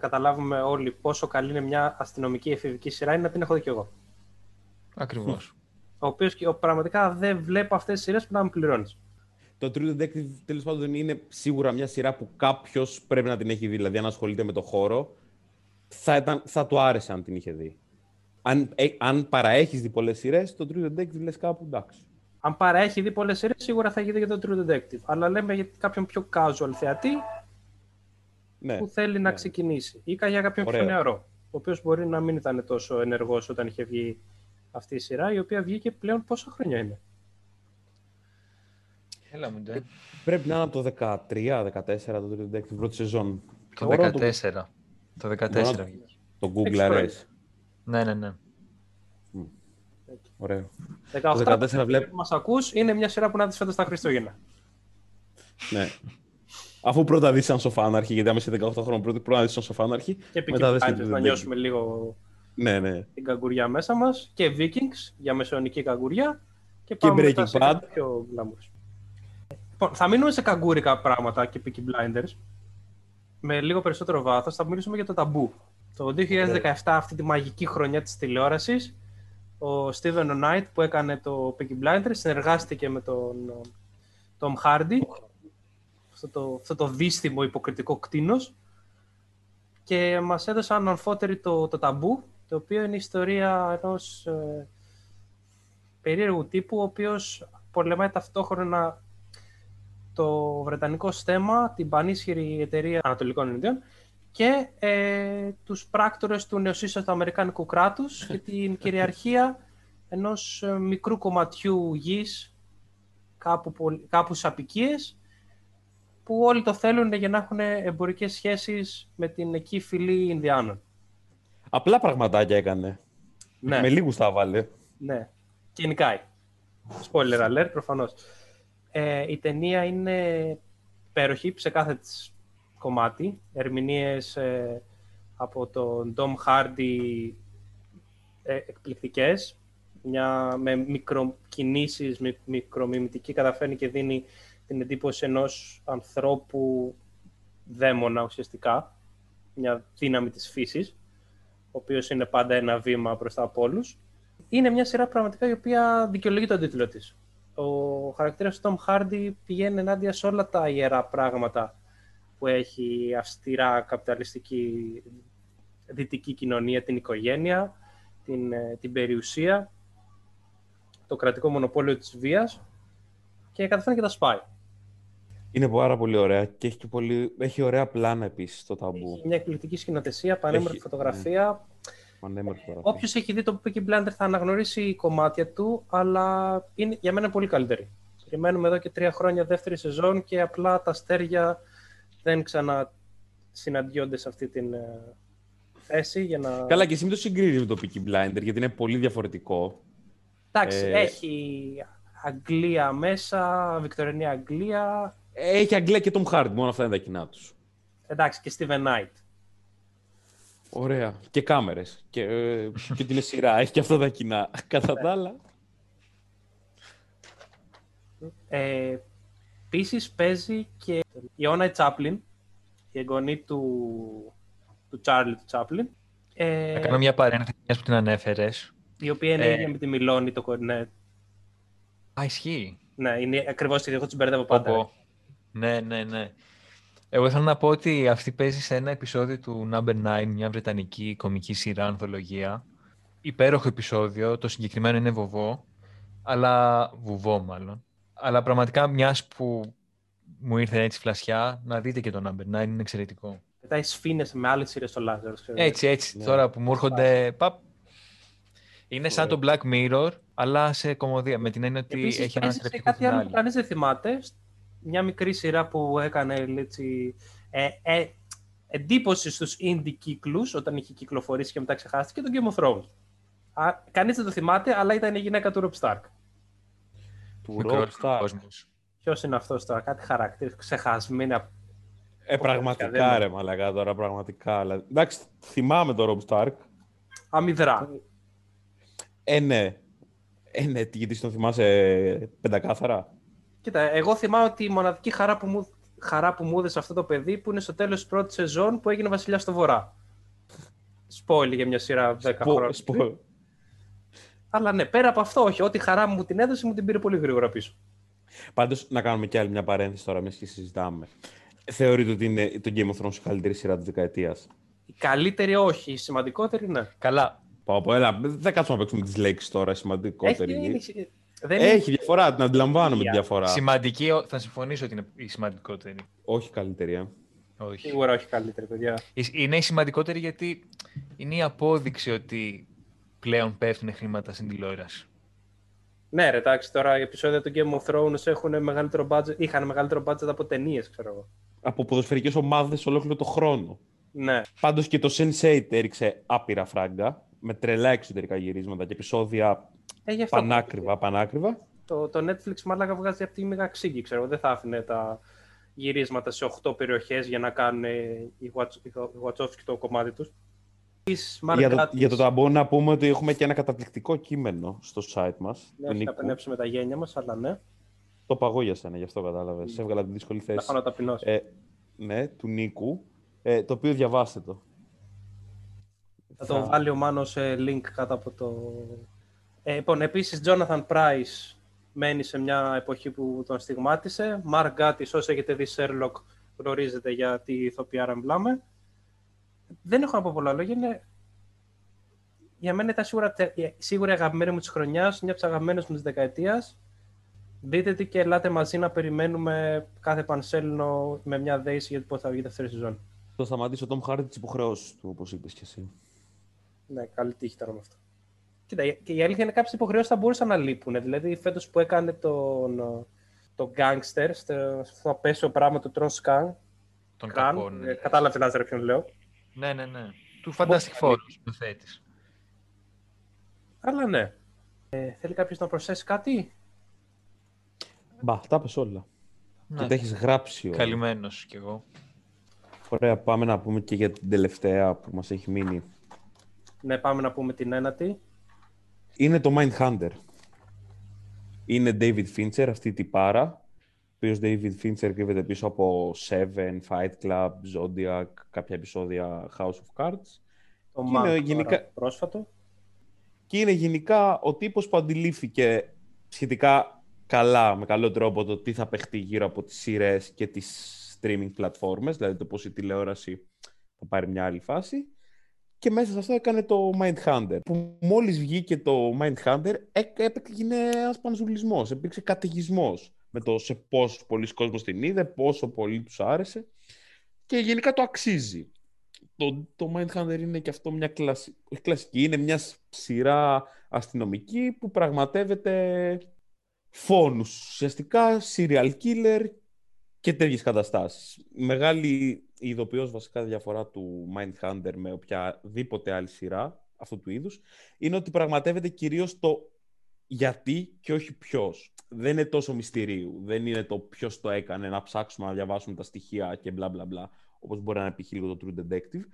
καταλάβουμε όλοι πόσο καλή είναι μια αστυνομική εφηβική σειρά είναι να την έχω δει κι εγώ. Ακριβώς. Ο οποίος πραγματικά δεν βλέπω αυτές τις σειρές που να μου πληρώνεις. Το True Detective, τέλος πάντων, είναι σίγουρα μια σειρά που κάποιος πρέπει να την έχει δει. Δηλαδή, αν ασχολείται με το χώρο, θα του άρεσε αν την είχε δει. αν παραέχεις δει πολλές σειρές, το True Detective λες κάπου εντάξει. Αν παραέχει δει πολλές σειρές, σίγουρα θα έχει δει και το True Detective. Αλλά λέμε για κάποιον πιο casual θεατή, ναι, που θέλει, ναι, να ξεκινήσει. Ή για κάποιον, ωραία, πιο νεαρό, ο οποίος μπορεί να μην ήταν τόσο ενεργός όταν είχε βγει αυτή η σειρά, η οποία βγήκε πλέον πόσα χρόνια είναι. Έλα μου, ναι. Πρέπει να είναι από το 13-14 το True Detective, πρώτη σεζόν. Το 14. Το 14. Το Google αρέσει. Ναι, ναι, ναι. Ωραίο. 18 που μας ακούς, είναι μια σειρά που να δεις φέτος τα Χριστούγεννα. Ναι. Αφού πρώτα δεις σαν σοφάναρχη, γιατί άμεσα 18 χρόνια πρώτα να δεις σαν σοφάναρχη. Και μετά δεις να νιώσουμε λίγο, ναι, ναι, την καγκουριά μέσα μας. Και Vikings για μεσαιωνική καγκουριά. Και Breaking Bad. Λοιπόν, θα μείνουμε σε καγκούρικα πράγματα και Peaky Blinders. Με λίγο περισσότερο βάθος θα μιλήσουμε για το Taboo. Το 2017, αυτή τη μαγική χρονιά της τηλεόρασης, ο Steven Knight που έκανε το Peaky Blinders συνεργάστηκε με τον Tom Hardy, αυτό το δύστιμο υποκριτικό κτίνος, και μας έδωσαν αμφότερη το Taboo, το οποίο είναι η ιστορία ενός περίεργου τύπου, ο οποίος πολεμάει ταυτόχρονα το βρετανικό στέμα, την πανίσχυρη εταιρεία Ανατολικών Ινδιών, και τους πράκτορες του νεοσύστατου αμερικάνικου κράτους και την κυριαρχία ενός μικρού κομματιού γης κάπου στις απικίες, που όλοι το θέλουν για να έχουν εμπορικές σχέσεις με την εκεί φυλή Ινδιάνων. Απλά πραγματάκια έκανε. Ναι. Με λίγους τα βάλε. Ναι. Και νικάει. Spoiler alert, προφανώς. Η ταινία είναι υπέροχη σε κάθε της κομμάτι, ερμηνείες από τον Tom Hardy εκπληκτικές, με μικροκινήσεις, μικρομιμητική, καταφέρνει και δίνει την εντύπωση ενός ανθρώπου δαίμονα ουσιαστικά, μια δύναμη της φύσης, ο οποίος είναι πάντα ένα βήμα μπροστά από όλους. Είναι μια σειρά πραγματικά η οποία δικαιολογεί τον τίτλο της. Ο χαρακτήρας του Tom Hardy πηγαίνει ενάντια σε όλα τα ιερά πράγματα που έχει αυστηρά καπιταλιστική δυτική κοινωνία, την οικογένεια, την περιουσία, το κρατικό μονοπόλιο της βίας, και καταφέρνει και τα σπάει. Είναι πάρα πολύ ωραία και έχει, έχει ωραία πλάνα επίσης το Taboo. Έχει μια εκπληκτική σκηνοθεσία, πανέμορφη φωτογραφία. Ναι. Όποιος έχει δει το Peaky Blinders θα αναγνωρίσει κομμάτια του, αλλά είναι, για μένα είναι πολύ καλύτερη. Περιμένουμε εδώ και 3 χρόνια δεύτερη σεζόν και απλά τα αστέρια δεν ξανασυναντιόνται σε αυτή την θέση για να... Καλά, και εσύ μην το συγκρίνεις με το Peaky Blinder, γιατί είναι πολύ διαφορετικό. Εντάξει, έχει Αγγλία μέσα, βικτωρινή Αγγλία... Έχει Αγγλία και Tom Hardy, μόνο αυτά είναι τα κοινά τους. Εντάξει, και Steven Knight. Ωραία. Και κάμερες. Και την σειρά, έχει και αυτά τα κοινά. Κατά τα άλλα... Επίσης παίζει και η Ona Τσάπλιν, η εγγονή του Τσάρλι του Τσάπλιν. Θα κάνω μια παρένθεση που την ανέφερες. Η οποία είναι ίδια με τη Μιλόνη, το κορινέτ. Α, ισχύει. Ναι, είναι ακριβώς τη, εγώ τους μπερδεύω πάντα. Ναι, ναι, ναι. Εγώ ήθελα να πω ότι αυτή παίζει σε ένα επεισόδιο του Number 9, μια βρετανική κομική σειρά, ανθολογία. Υπέροχο επεισόδιο, το συγκεκριμένο είναι βοβό, αλλά βουβό μάλλον. Αλλά πραγματικά, μιας που μου ήρθε έτσι φλασιά, να δείτε και το Number 9, είναι εξαιρετικό. Πετάει σφήνες με άλλες σειρές στο Λάζαρος. Έτσι, έτσι. Ναι. Τώρα που μου έρχονται... Είναι σαν το Black Mirror, αλλά σε κομμωδία. Με την έννοια ότι επίσης, έχει ένα θρεπτικό φινάλι. Επίσης, κανείς δεν θυμάται. Μια μικρή σειρά που έκανε έτσι, εντύπωση στους indie κύκλους, όταν είχε κυκλοφορήσει και μετά ξεχάστηκε, τον Game of Thrones. Κανείς δεν το θυμάται, αλλά ήταν η γυναίκα του Robb Stark. Ποιος είναι αυτός τώρα, κάτι χαρακτήρες, ξεχασμένα. Πραγματικά ρε μαλακά τώρα, πραγματικά. Εντάξει, θυμάμαι τον Robb Stark. Αμυδρά. Ναι. Ναι, γιατί τον θυμάσαι πεντακάθαρα. Κοίτα, εγώ θυμάμαι ότι η μοναδική χαρά που μου έδωσε αυτό το παιδί που είναι στο τέλος της πρώτης σεζόν που έγινε βασιλιά στο Βορρά. Σπόιλ για μια σειρά 10 χρόνια. Αλλά ναι, πέρα από αυτό, όχι. Ό,τι χαρά μου την έδωσε, μου την πήρε πολύ γρήγορα πίσω. Πάντως, να κάνουμε κι άλλη μια παρένθεση τώρα, μιας και συζητάμε. Θεωρείτε ότι είναι το Game of Thrones η καλύτερη σειρά της δεκαετίας? Η καλύτερη, όχι. Η σημαντικότερη, ναι. Καλά. Έλα, δεν κάτσουμε να παίξουμε τις λέξεις τώρα, σημαντικότερη. Έχει διαφορά, την αντιλαμβάνομαι τη διαφορά. Σημαντική, θα συμφωνήσω ότι είναι η σημαντικότερη. Όχι καλύτερη. Όχι. Σίγουρα όχι καλύτερη, παιδιά. Είναι η σημαντικότερη γιατί είναι η απόδειξη ότι πλέον πέφτουν χρήματα στην τηλεόραση. Ναι, ρε, εντάξει, τώρα οι επεισόδια του Game of Thrones έχουν μεγαλύτερο budget, είχαν μεγαλύτερο budget από ταινίες, ξέρω εγώ. Από ποδοσφαιρικές ομάδες ολόκληρο το χρόνο. Ναι. Πάντως και το Sense8 έριξε άπειρα φράγκα, με τρελά εξωτερικά γυρίσματα και επεισόδια πανάκριβα. Το Netflix μάλλον βγάζει από τη μεγαξίγκη, ξέρω, δεν θα άφηνε τα γυρίσματα σε 8 περιοχές για να κάνουν οι Wachowski το κομμάτι τους. Για το ταμπό να πούμε ότι έχουμε και ένα καταπληκτικό κείμενο στο site μας. Ναι, όχι να πενέψουμε τα γένια μας, αλλά ναι. Το παγόγιασανε, γι' αυτό κατάλαβες. Σε έβγαλα την δύσκολη θέση. Θα πάω να ναι, του Νίκου, το οποίο διαβάστε το. Θα το βάλει ο Μάνος link κάτω από το... Λοιπόν, επίσης, Jonathan Price μένει σε μια εποχή που τον στιγμάτισε. Mark Gatiss, όσοι έχετε δει Sherlock, γνωρίζετε για τι ηθοποιάρα μιλάμε. Δεν έχω να πω πολλά λόγια. Είναι... Για μένα ήταν σίγουρα η αγαπημένη μου της χρονιάς, μια από τις αγαπημένες μου της δεκαετίας. Δείτε τι και ελάτε μαζί να περιμένουμε κάθε πανσέλινο με μια δέηση γιατί πώς θα βγει δεύτερη σεζόν. Θα σταματήσω τον Tom Hardy τις υποχρεώσεις του, όπως είπες και εσύ. Ναι, καλή τύχη τώρα με αυτό. Κοίτα, και η αλήθεια είναι κάποιες υποχρεώσεις θα μπορούσαν να λείπουν. Δηλαδή, φέτος που έκανε τον γκάνγκστερ, στο απέσιο πράγμα του Τρον Σκάν. Τον κακόν. Κατάλαβε, Λάζαρε, ποιον λέω. Ναι. Του Fantastic Four, που θέτεις. Αλλά ναι. Θέλει κάποιος να προσθέσει κάτι. Μπα, τα πες όλα. Ναι. Και τα έχεις γράψει όλα. Καλυμμένος κι εγώ. Ωραία, πάμε να πούμε και για την τελευταία που μας έχει μείνει. Ναι, πάμε να πούμε την ένατη. Είναι το Mindhunter. Είναι David Fincher, αυτή η τυπάρα. Ο οποίος David Fincher κρύβεται πίσω από Seven, Fight Club, Zodiac, κάποια επεισόδια House of Cards. Το Mark, γενικά... πρόσφατο. Και είναι γενικά ο τύπος που αντιλήφθηκε σχετικά καλά, με καλό τρόπο, το τι θα παιχτεί γύρω από τις σειρές και τις streaming platforms, δηλαδή το πώς η τηλεόραση θα πάρει μια άλλη φάση. Και μέσα σε αυτό έκανε το Mindhunter. Που μόλις βγήκε το Mindhunter, έγινε ένας πανζουλισμός, υπήρξε καταιγισμός με το σε πόσο πολλοί κόσμος την είδε, πόσο πολύ τους άρεσε. Και γενικά το αξίζει. Το Mindhunter είναι και αυτό μια κλασική. Είναι μια σειρά αστυνομική που πραγματεύεται φόνους. Ουσιαστικά serial killer και τέτοιες καταστάσεις. Μεγάλη ειδοποιώς βασικά διαφορά του Mindhunter με οποιαδήποτε άλλη σειρά αυτού του είδους είναι ότι πραγματεύεται κυρίως το γιατί και όχι ποιος. Δεν είναι τόσο μυστηρίου. Δεν είναι το ποιος το έκανε, να ψάξουμε, να διαβάσουμε τα στοιχεία και μπλα μπλα μπλα, όπως μπορεί να είναι π.χ. το True Detective.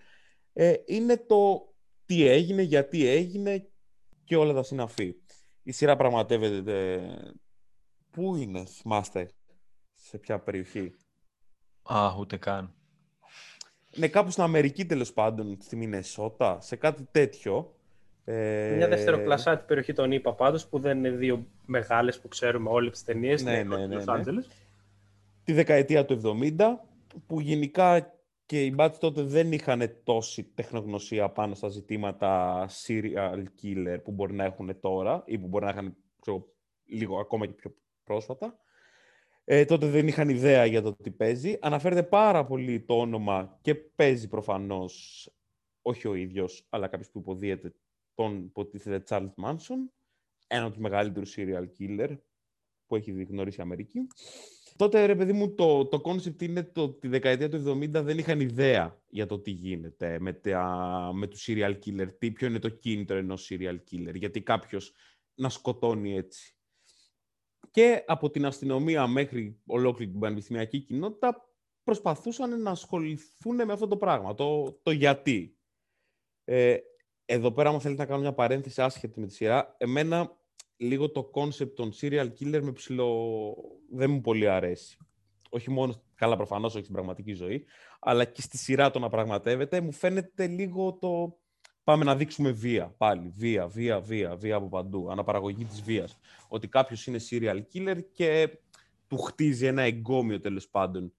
Είναι το τι έγινε, γιατί έγινε και όλα τα συναφή. Η σειρά πραγματεύεται... Πού είναι, θυμάστε... Σε ποια περιοχή. Ούτε καν. Ναι, κάπου στην Αμερική τέλος πάντων, στη Μινεσότα, σε κάτι τέτοιο. Μια δευτεροκλασσάτη περιοχή των ΗΠΑ πάντως, που δεν είναι δύο μεγάλες που ξέρουμε όλες τις ταινίες. Ναι. Los Angeles. Τη δεκαετία του 70, που γενικά και οι μπάτσοι τότε δεν είχαν τόση τεχνογνωσία πάνω στα ζητήματα serial killer που μπορεί να έχουν τώρα ή που μπορεί να είχαν λίγο ακόμα και πιο πρόσφατα. Τότε δεν είχαν ιδέα για το τι παίζει. Αναφέρεται πάρα πολύ το όνομα και παίζει προφανώς όχι ο ίδιος, αλλά κάποιος που υποδίεται τον υποτίθεται Charles Manson, ένα από τους μεγαλύτερους serial killer που έχει γνωρίσει η Αμερική. Τότε, ρε παιδί μου, το concept είναι τη δεκαετία του 70 δεν είχαν ιδέα για το τι γίνεται με τους serial killer, ποιο είναι το κίνητρο ενός serial killer, γιατί κάποιος να σκοτώνει έτσι. Και από την αστυνομία μέχρι ολόκληρη την πανεπιστημιακή κοινότητα προσπαθούσαν να ασχοληθούν με αυτό το πράγμα, το γιατί. Εδώ πέρα, άμα θέλετε να κάνω μια παρένθεση άσχετη με τη σειρά, εμένα λίγο το concept των serial killer με δεν μου πολύ αρέσει. Όχι μόνο, καλά προφανώς, όχι στην πραγματική ζωή, αλλά και στη σειρά το να πραγματεύεται, μου φαίνεται λίγο το... Πάμε να δείξουμε βία πάλι. Βία από παντού. Αναπαραγωγή της βίας. Ότι κάποιος είναι serial killer και του χτίζει ένα εγκόμιο τέλος πάντων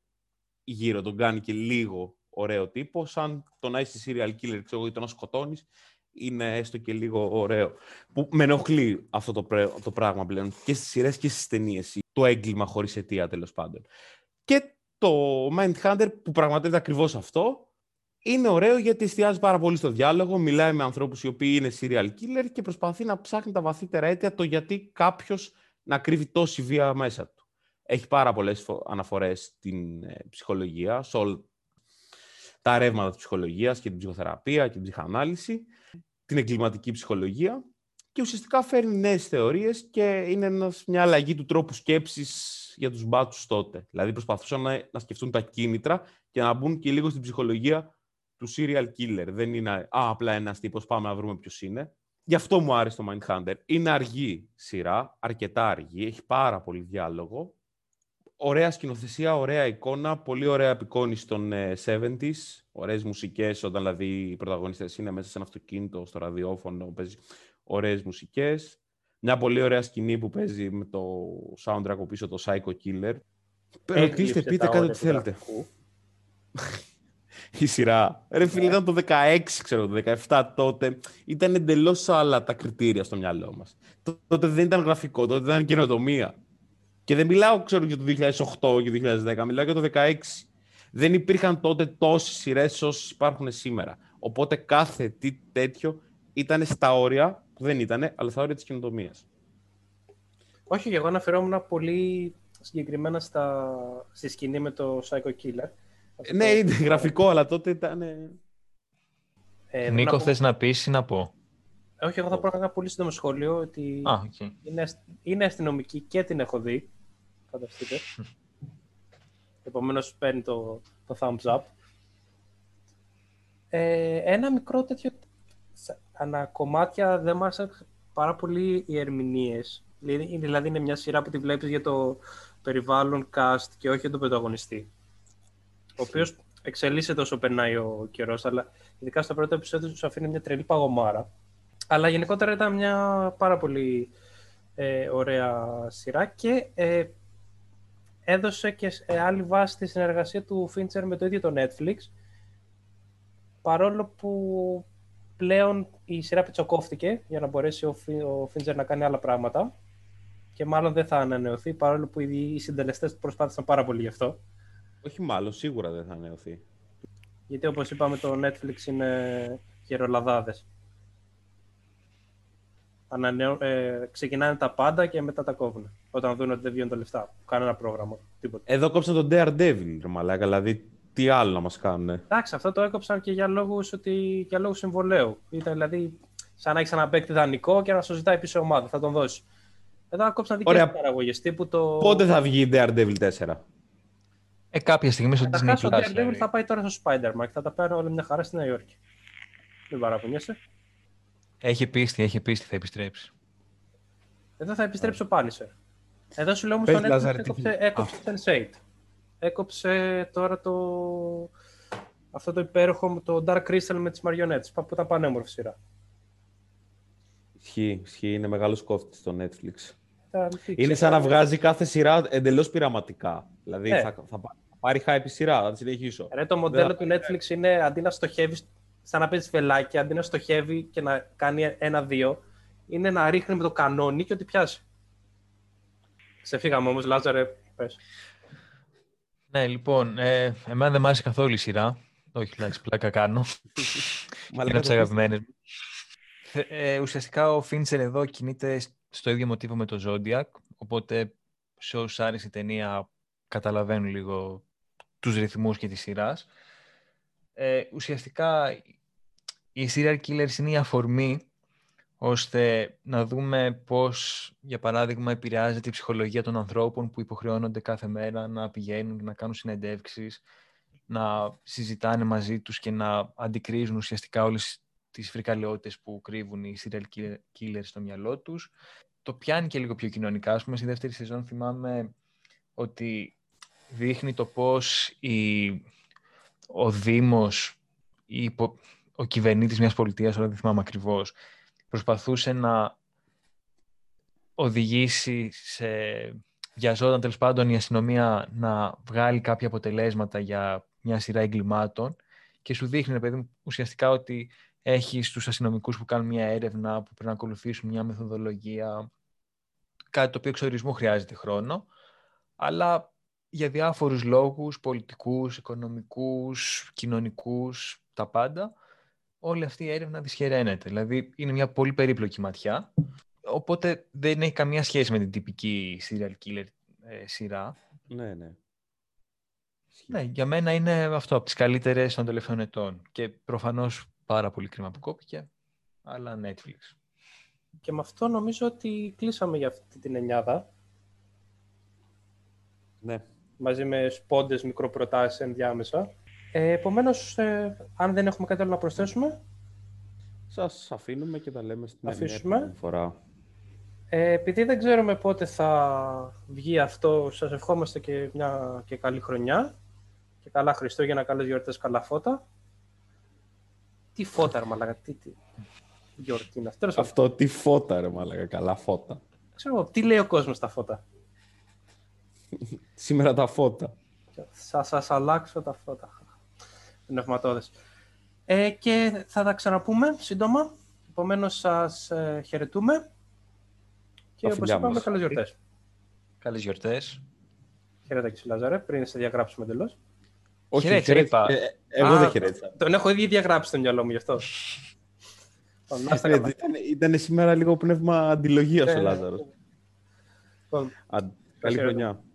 γύρω. Τον κάνει και λίγο ωραίο τύπο. Σαν το να είσαι serial killer, ξέρω εγώ, ή το να σκοτώνεις είναι έστω και λίγο ωραίο. Που με ενοχλεί αυτό το πράγμα πλέον και στις σειρές και στις ταινίες. Το έγκλημα χωρίς αιτία, τέλος πάντων. Και το Mindhunter που πραγματεύεται ακριβώς αυτό. Είναι ωραίο γιατί εστιάζει πάρα πολύ στο διάλογο. Μιλάει με ανθρώπους οι οποίοι είναι serial killer και προσπαθεί να ψάχνει τα βαθύτερα αίτια, το γιατί κάποιος να κρύβει τόση βία μέσα του. Έχει πάρα πολλές αναφορές στην ψυχολογία, σε όλα τα ρεύματα της ψυχολογίας και την ψυχοθεραπεία και την ψυχανάλυση, την εγκληματική ψυχολογία και ουσιαστικά φέρνει νέες θεωρίες και είναι μια αλλαγή του τρόπου σκέψης για τους μπάτσους τότε. Δηλαδή προσπαθούσαν να σκεφτούν τα κίνητρα και να μπουν και λίγο στην ψυχολογία του serial killer. Δεν είναι απλά ένας τύπος, πάμε να βρούμε ποιος είναι. Γι' αυτό μου άρεσε το Mindhunter. Είναι αργή σειρά, αρκετά αργή, έχει πάρα πολύ διάλογο. Ωραία σκηνοθεσία, ωραία εικόνα, πολύ ωραία απεικόνηση των 70s. Ωραίες μουσικές, όταν δηλαδή οι πρωταγωνιστές είναι μέσα σε ένα αυτοκίνητο, στο ραδιόφωνο, παίζει ωραίες μουσικές. Μια πολύ ωραία σκηνή που παίζει με το soundtrack από πίσω, το Psycho Killer. Ρωτήστε, πείτε κάτι ό,τι θέλετε. Η σειρά. Ρε φίλε, ήταν το 16, ξέρω, το 17 τότε. Ήταν εντελώς άλλα τα κριτήρια στο μυαλό μας. Τότε δεν ήταν γραφικό, τότε ήταν καινοτομία. Και δεν μιλάω, ξέρω, για το 2008 και το 2010, μιλάω για το 2016. Δεν υπήρχαν τότε τόσες σειρές όσες υπάρχουν σήμερα. Οπότε κάθε τι τέτοιο ήταν στα όρια, που δεν ήταν, αλλά στα όρια της καινοτομίας. Όχι, εγώ αναφερόμουν πολύ συγκεκριμένα στη σκηνή με το Psycho Killer. Ναι, είναι γραφικό, αλλά τότε ήταν... Νίκο, θες να πεις ή να πω? Όχι, εγώ θα πω ένα πολύ σύντομο σχόλιο, ότι okay. Είναι αστυνομική και την έχω δει, φανταστείτε. Επομένως, παίρνει το thumbs up. Ένα μικρό τέτοιο ανακομμάτια, δεν μου άρεσαν πάρα πολύ οι ερμηνείες. Δηλαδή, είναι μια σειρά που τη βλέπεις για το περιβάλλον cast και όχι για τον πρωταγωνιστή. Ο οποίος εξελίσσεται όσο περνάει ο καιρός, αλλά ειδικά στο πρώτο επεισόδιο σου αφήνει μια τρελή παγωμάρα. Αλλά γενικότερα ήταν μια πάρα πολύ ωραία σειρά και έδωσε και άλλη βάση στη συνεργασία του Fincher με το ίδιο το Netflix, παρόλο που πλέον η σειρά πιτσοκόφτηκε για να μπορέσει ο Fincher να κάνει άλλα πράγματα και μάλλον δεν θα ανανεωθεί, παρόλο που οι συντελεστές προσπάθησαν πάρα πολύ γι' αυτό. Όχι μάλλον, σίγουρα δεν θα ανανεωθεί. Γιατί όπως είπαμε το Netflix είναι γερολαδάδες. Ξεκινάνε τα πάντα και μετά τα κόβουν. Όταν δουν ότι δεν βγαίνουν τα λεφτά. Κάνουν ένα πρόγραμμα. Τίποτα. Εδώ κόψαν τον Daredevil, μαλάκα. Δηλαδή, τι άλλο να μας κάνουν. Εντάξει, αυτό το έκοψαν και για λόγους συμβολαίου. Ήταν δηλαδή, σαν να έχεις ένα παίκτη δανεικό και να σου ζητάει πίσω ομάδα. Θα τον δώσει. Εδώ κόψαν δικές παραγωγές. Πότε θα βγει η Daredevil 4? Κάποια στιγμή στο Disney+. Ο Daredevil θα πάει τώρα στο Spider-Man και θα τα παίρνω όλα μια χαρά στη Νέα Υόρκη. Δεν παραπονιέσαι. Έχει πίστη, θα επιστρέψει. Εδώ θα επιστρέψει ο Punisher. Εδώ σου λέω όμως τον έκοψε το Sense8. Έκοψε τώρα αυτό το υπέροχο, το Dark Crystal με τις μαριονέτες, που ήταν πανέμορφη σειρά. Ισχύει, είναι μεγάλος κόφτης στο Netflix. Είναι σαν να βγάζει κάθε σειρά εντελώς πειραματικά. Δηλαδή θα πάρει hype η σειρά, θα τη συνεχίσω. Το μοντέλο του Netflix είναι αντί να στοχεύει, σαν να παίζει φελάκι, αντί να στοχεύει και να κάνει 1-2, είναι να ρίχνει με το κανόνι και ότι πιάσει. Ξεφύγαμε όμως, Λάζαρε, πες. Ναι, λοιπόν, εμένα δεν μ' άρεσε καθόλου η σειρά. Όχι, εντάξει, πλάκα κάνω. Είναι από αγαπημένες. Ουσιαστικά ο Fincher εδώ κινείται στο ίδιο μοτίβο με το Zodiac, οπότε σε όσους άρεσε η ταινία καταλαβαίνουν λίγο τους ρυθμούς και τη σειρά. Ουσιαστικά οι serial killers είναι η αφορμή ώστε να δούμε πώς, για παράδειγμα, επηρεάζεται η ψυχολογία των ανθρώπων που υποχρεώνονται κάθε μέρα να πηγαίνουν, να κάνουν συνεντεύξεις, να συζητάνε μαζί τους και να αντικρίζουν ουσιαστικά όλες τις φρικαλαιότητες που κρύβουν οι serial killers στο μυαλό τους. Το πιάνει και λίγο πιο κοινωνικά. Ας πούμε, στη δεύτερη σεζόν θυμάμαι ότι δείχνει το πώς ο Δήμος ή ο κυβερνήτης μιας πολιτείας, όλα δεν θυμάμαι ακριβώς, προσπαθούσε να οδηγήσει σε... βιαζόταν τέλος πάντων η αστυνομία να βγάλει κάποια αποτελέσματα για μια σειρά εγκλημάτων και σου δείχνει, παιδί μου, ουσιαστικά ότι Έχεις τους αστυνομικούς που κάνουν μια έρευνα, που πρέπει να ακολουθήσουν μια μεθοδολογία, κάτι το οποίο εξ ορισμού χρειάζεται χρόνο, αλλά για διάφορους λόγους, πολιτικούς, οικονομικούς, κοινωνικούς, τα πάντα, όλη αυτή η έρευνα δυσχεραίνεται. Δηλαδή είναι μια πολύ περίπλοκη ματιά, οπότε δεν έχει καμία σχέση με την τυπική serial killer σειρά. Ναι, ναι. Ναι, για μένα είναι αυτό από τις καλύτερες των τελευταίων ετών και προφανώς πάρα πολύ κρίμα που κόπηκε, αλλά Netflix. Και με αυτό νομίζω ότι κλείσαμε για αυτή την εννιάδα. Ναι. Μαζί με σπόντες, μικροπροτάσεις ενδιάμεσα. Επομένως, αν δεν έχουμε κάτι άλλο να προσθέσουμε, σας αφήνουμε και τα λέμε στην επόμενη φορά. Επειδή δεν ξέρουμε πότε θα βγει αυτό, σας ευχόμαστε και μια και καλή χρονιά και καλά Χριστούγεννα, καλές γιορτές, καλά φώτα. Τι φώτα, ρε μαλάκα, τι γιορτή είναι αυτή. Αυτό τι φώτα, ρε μαλάκα, καλά φώτα. Ξέρω, τι λέει ο κόσμος τα φώτα. Σήμερα τα φώτα. Θα σας αλλάξω τα φώτα. Πνευματώδες. Και θα τα ξαναπούμε σύντομα. Επομένως, σας χαιρετούμε. Και όπως είπαμε, καλές γιορτές. Καλές γιορτές. Χαίρετα και σε Λάζαρε, πριν σε διαγράψουμε εντελώς. Όχι, εγώ δεν χαιρέτησα. Τον έχω ήδη διαγράψει στο μυαλό μου γι' αυτό. Ήταν σήμερα λίγο πνεύμα αντιλογίας ο Λάζαρος. Καλή χρονιά.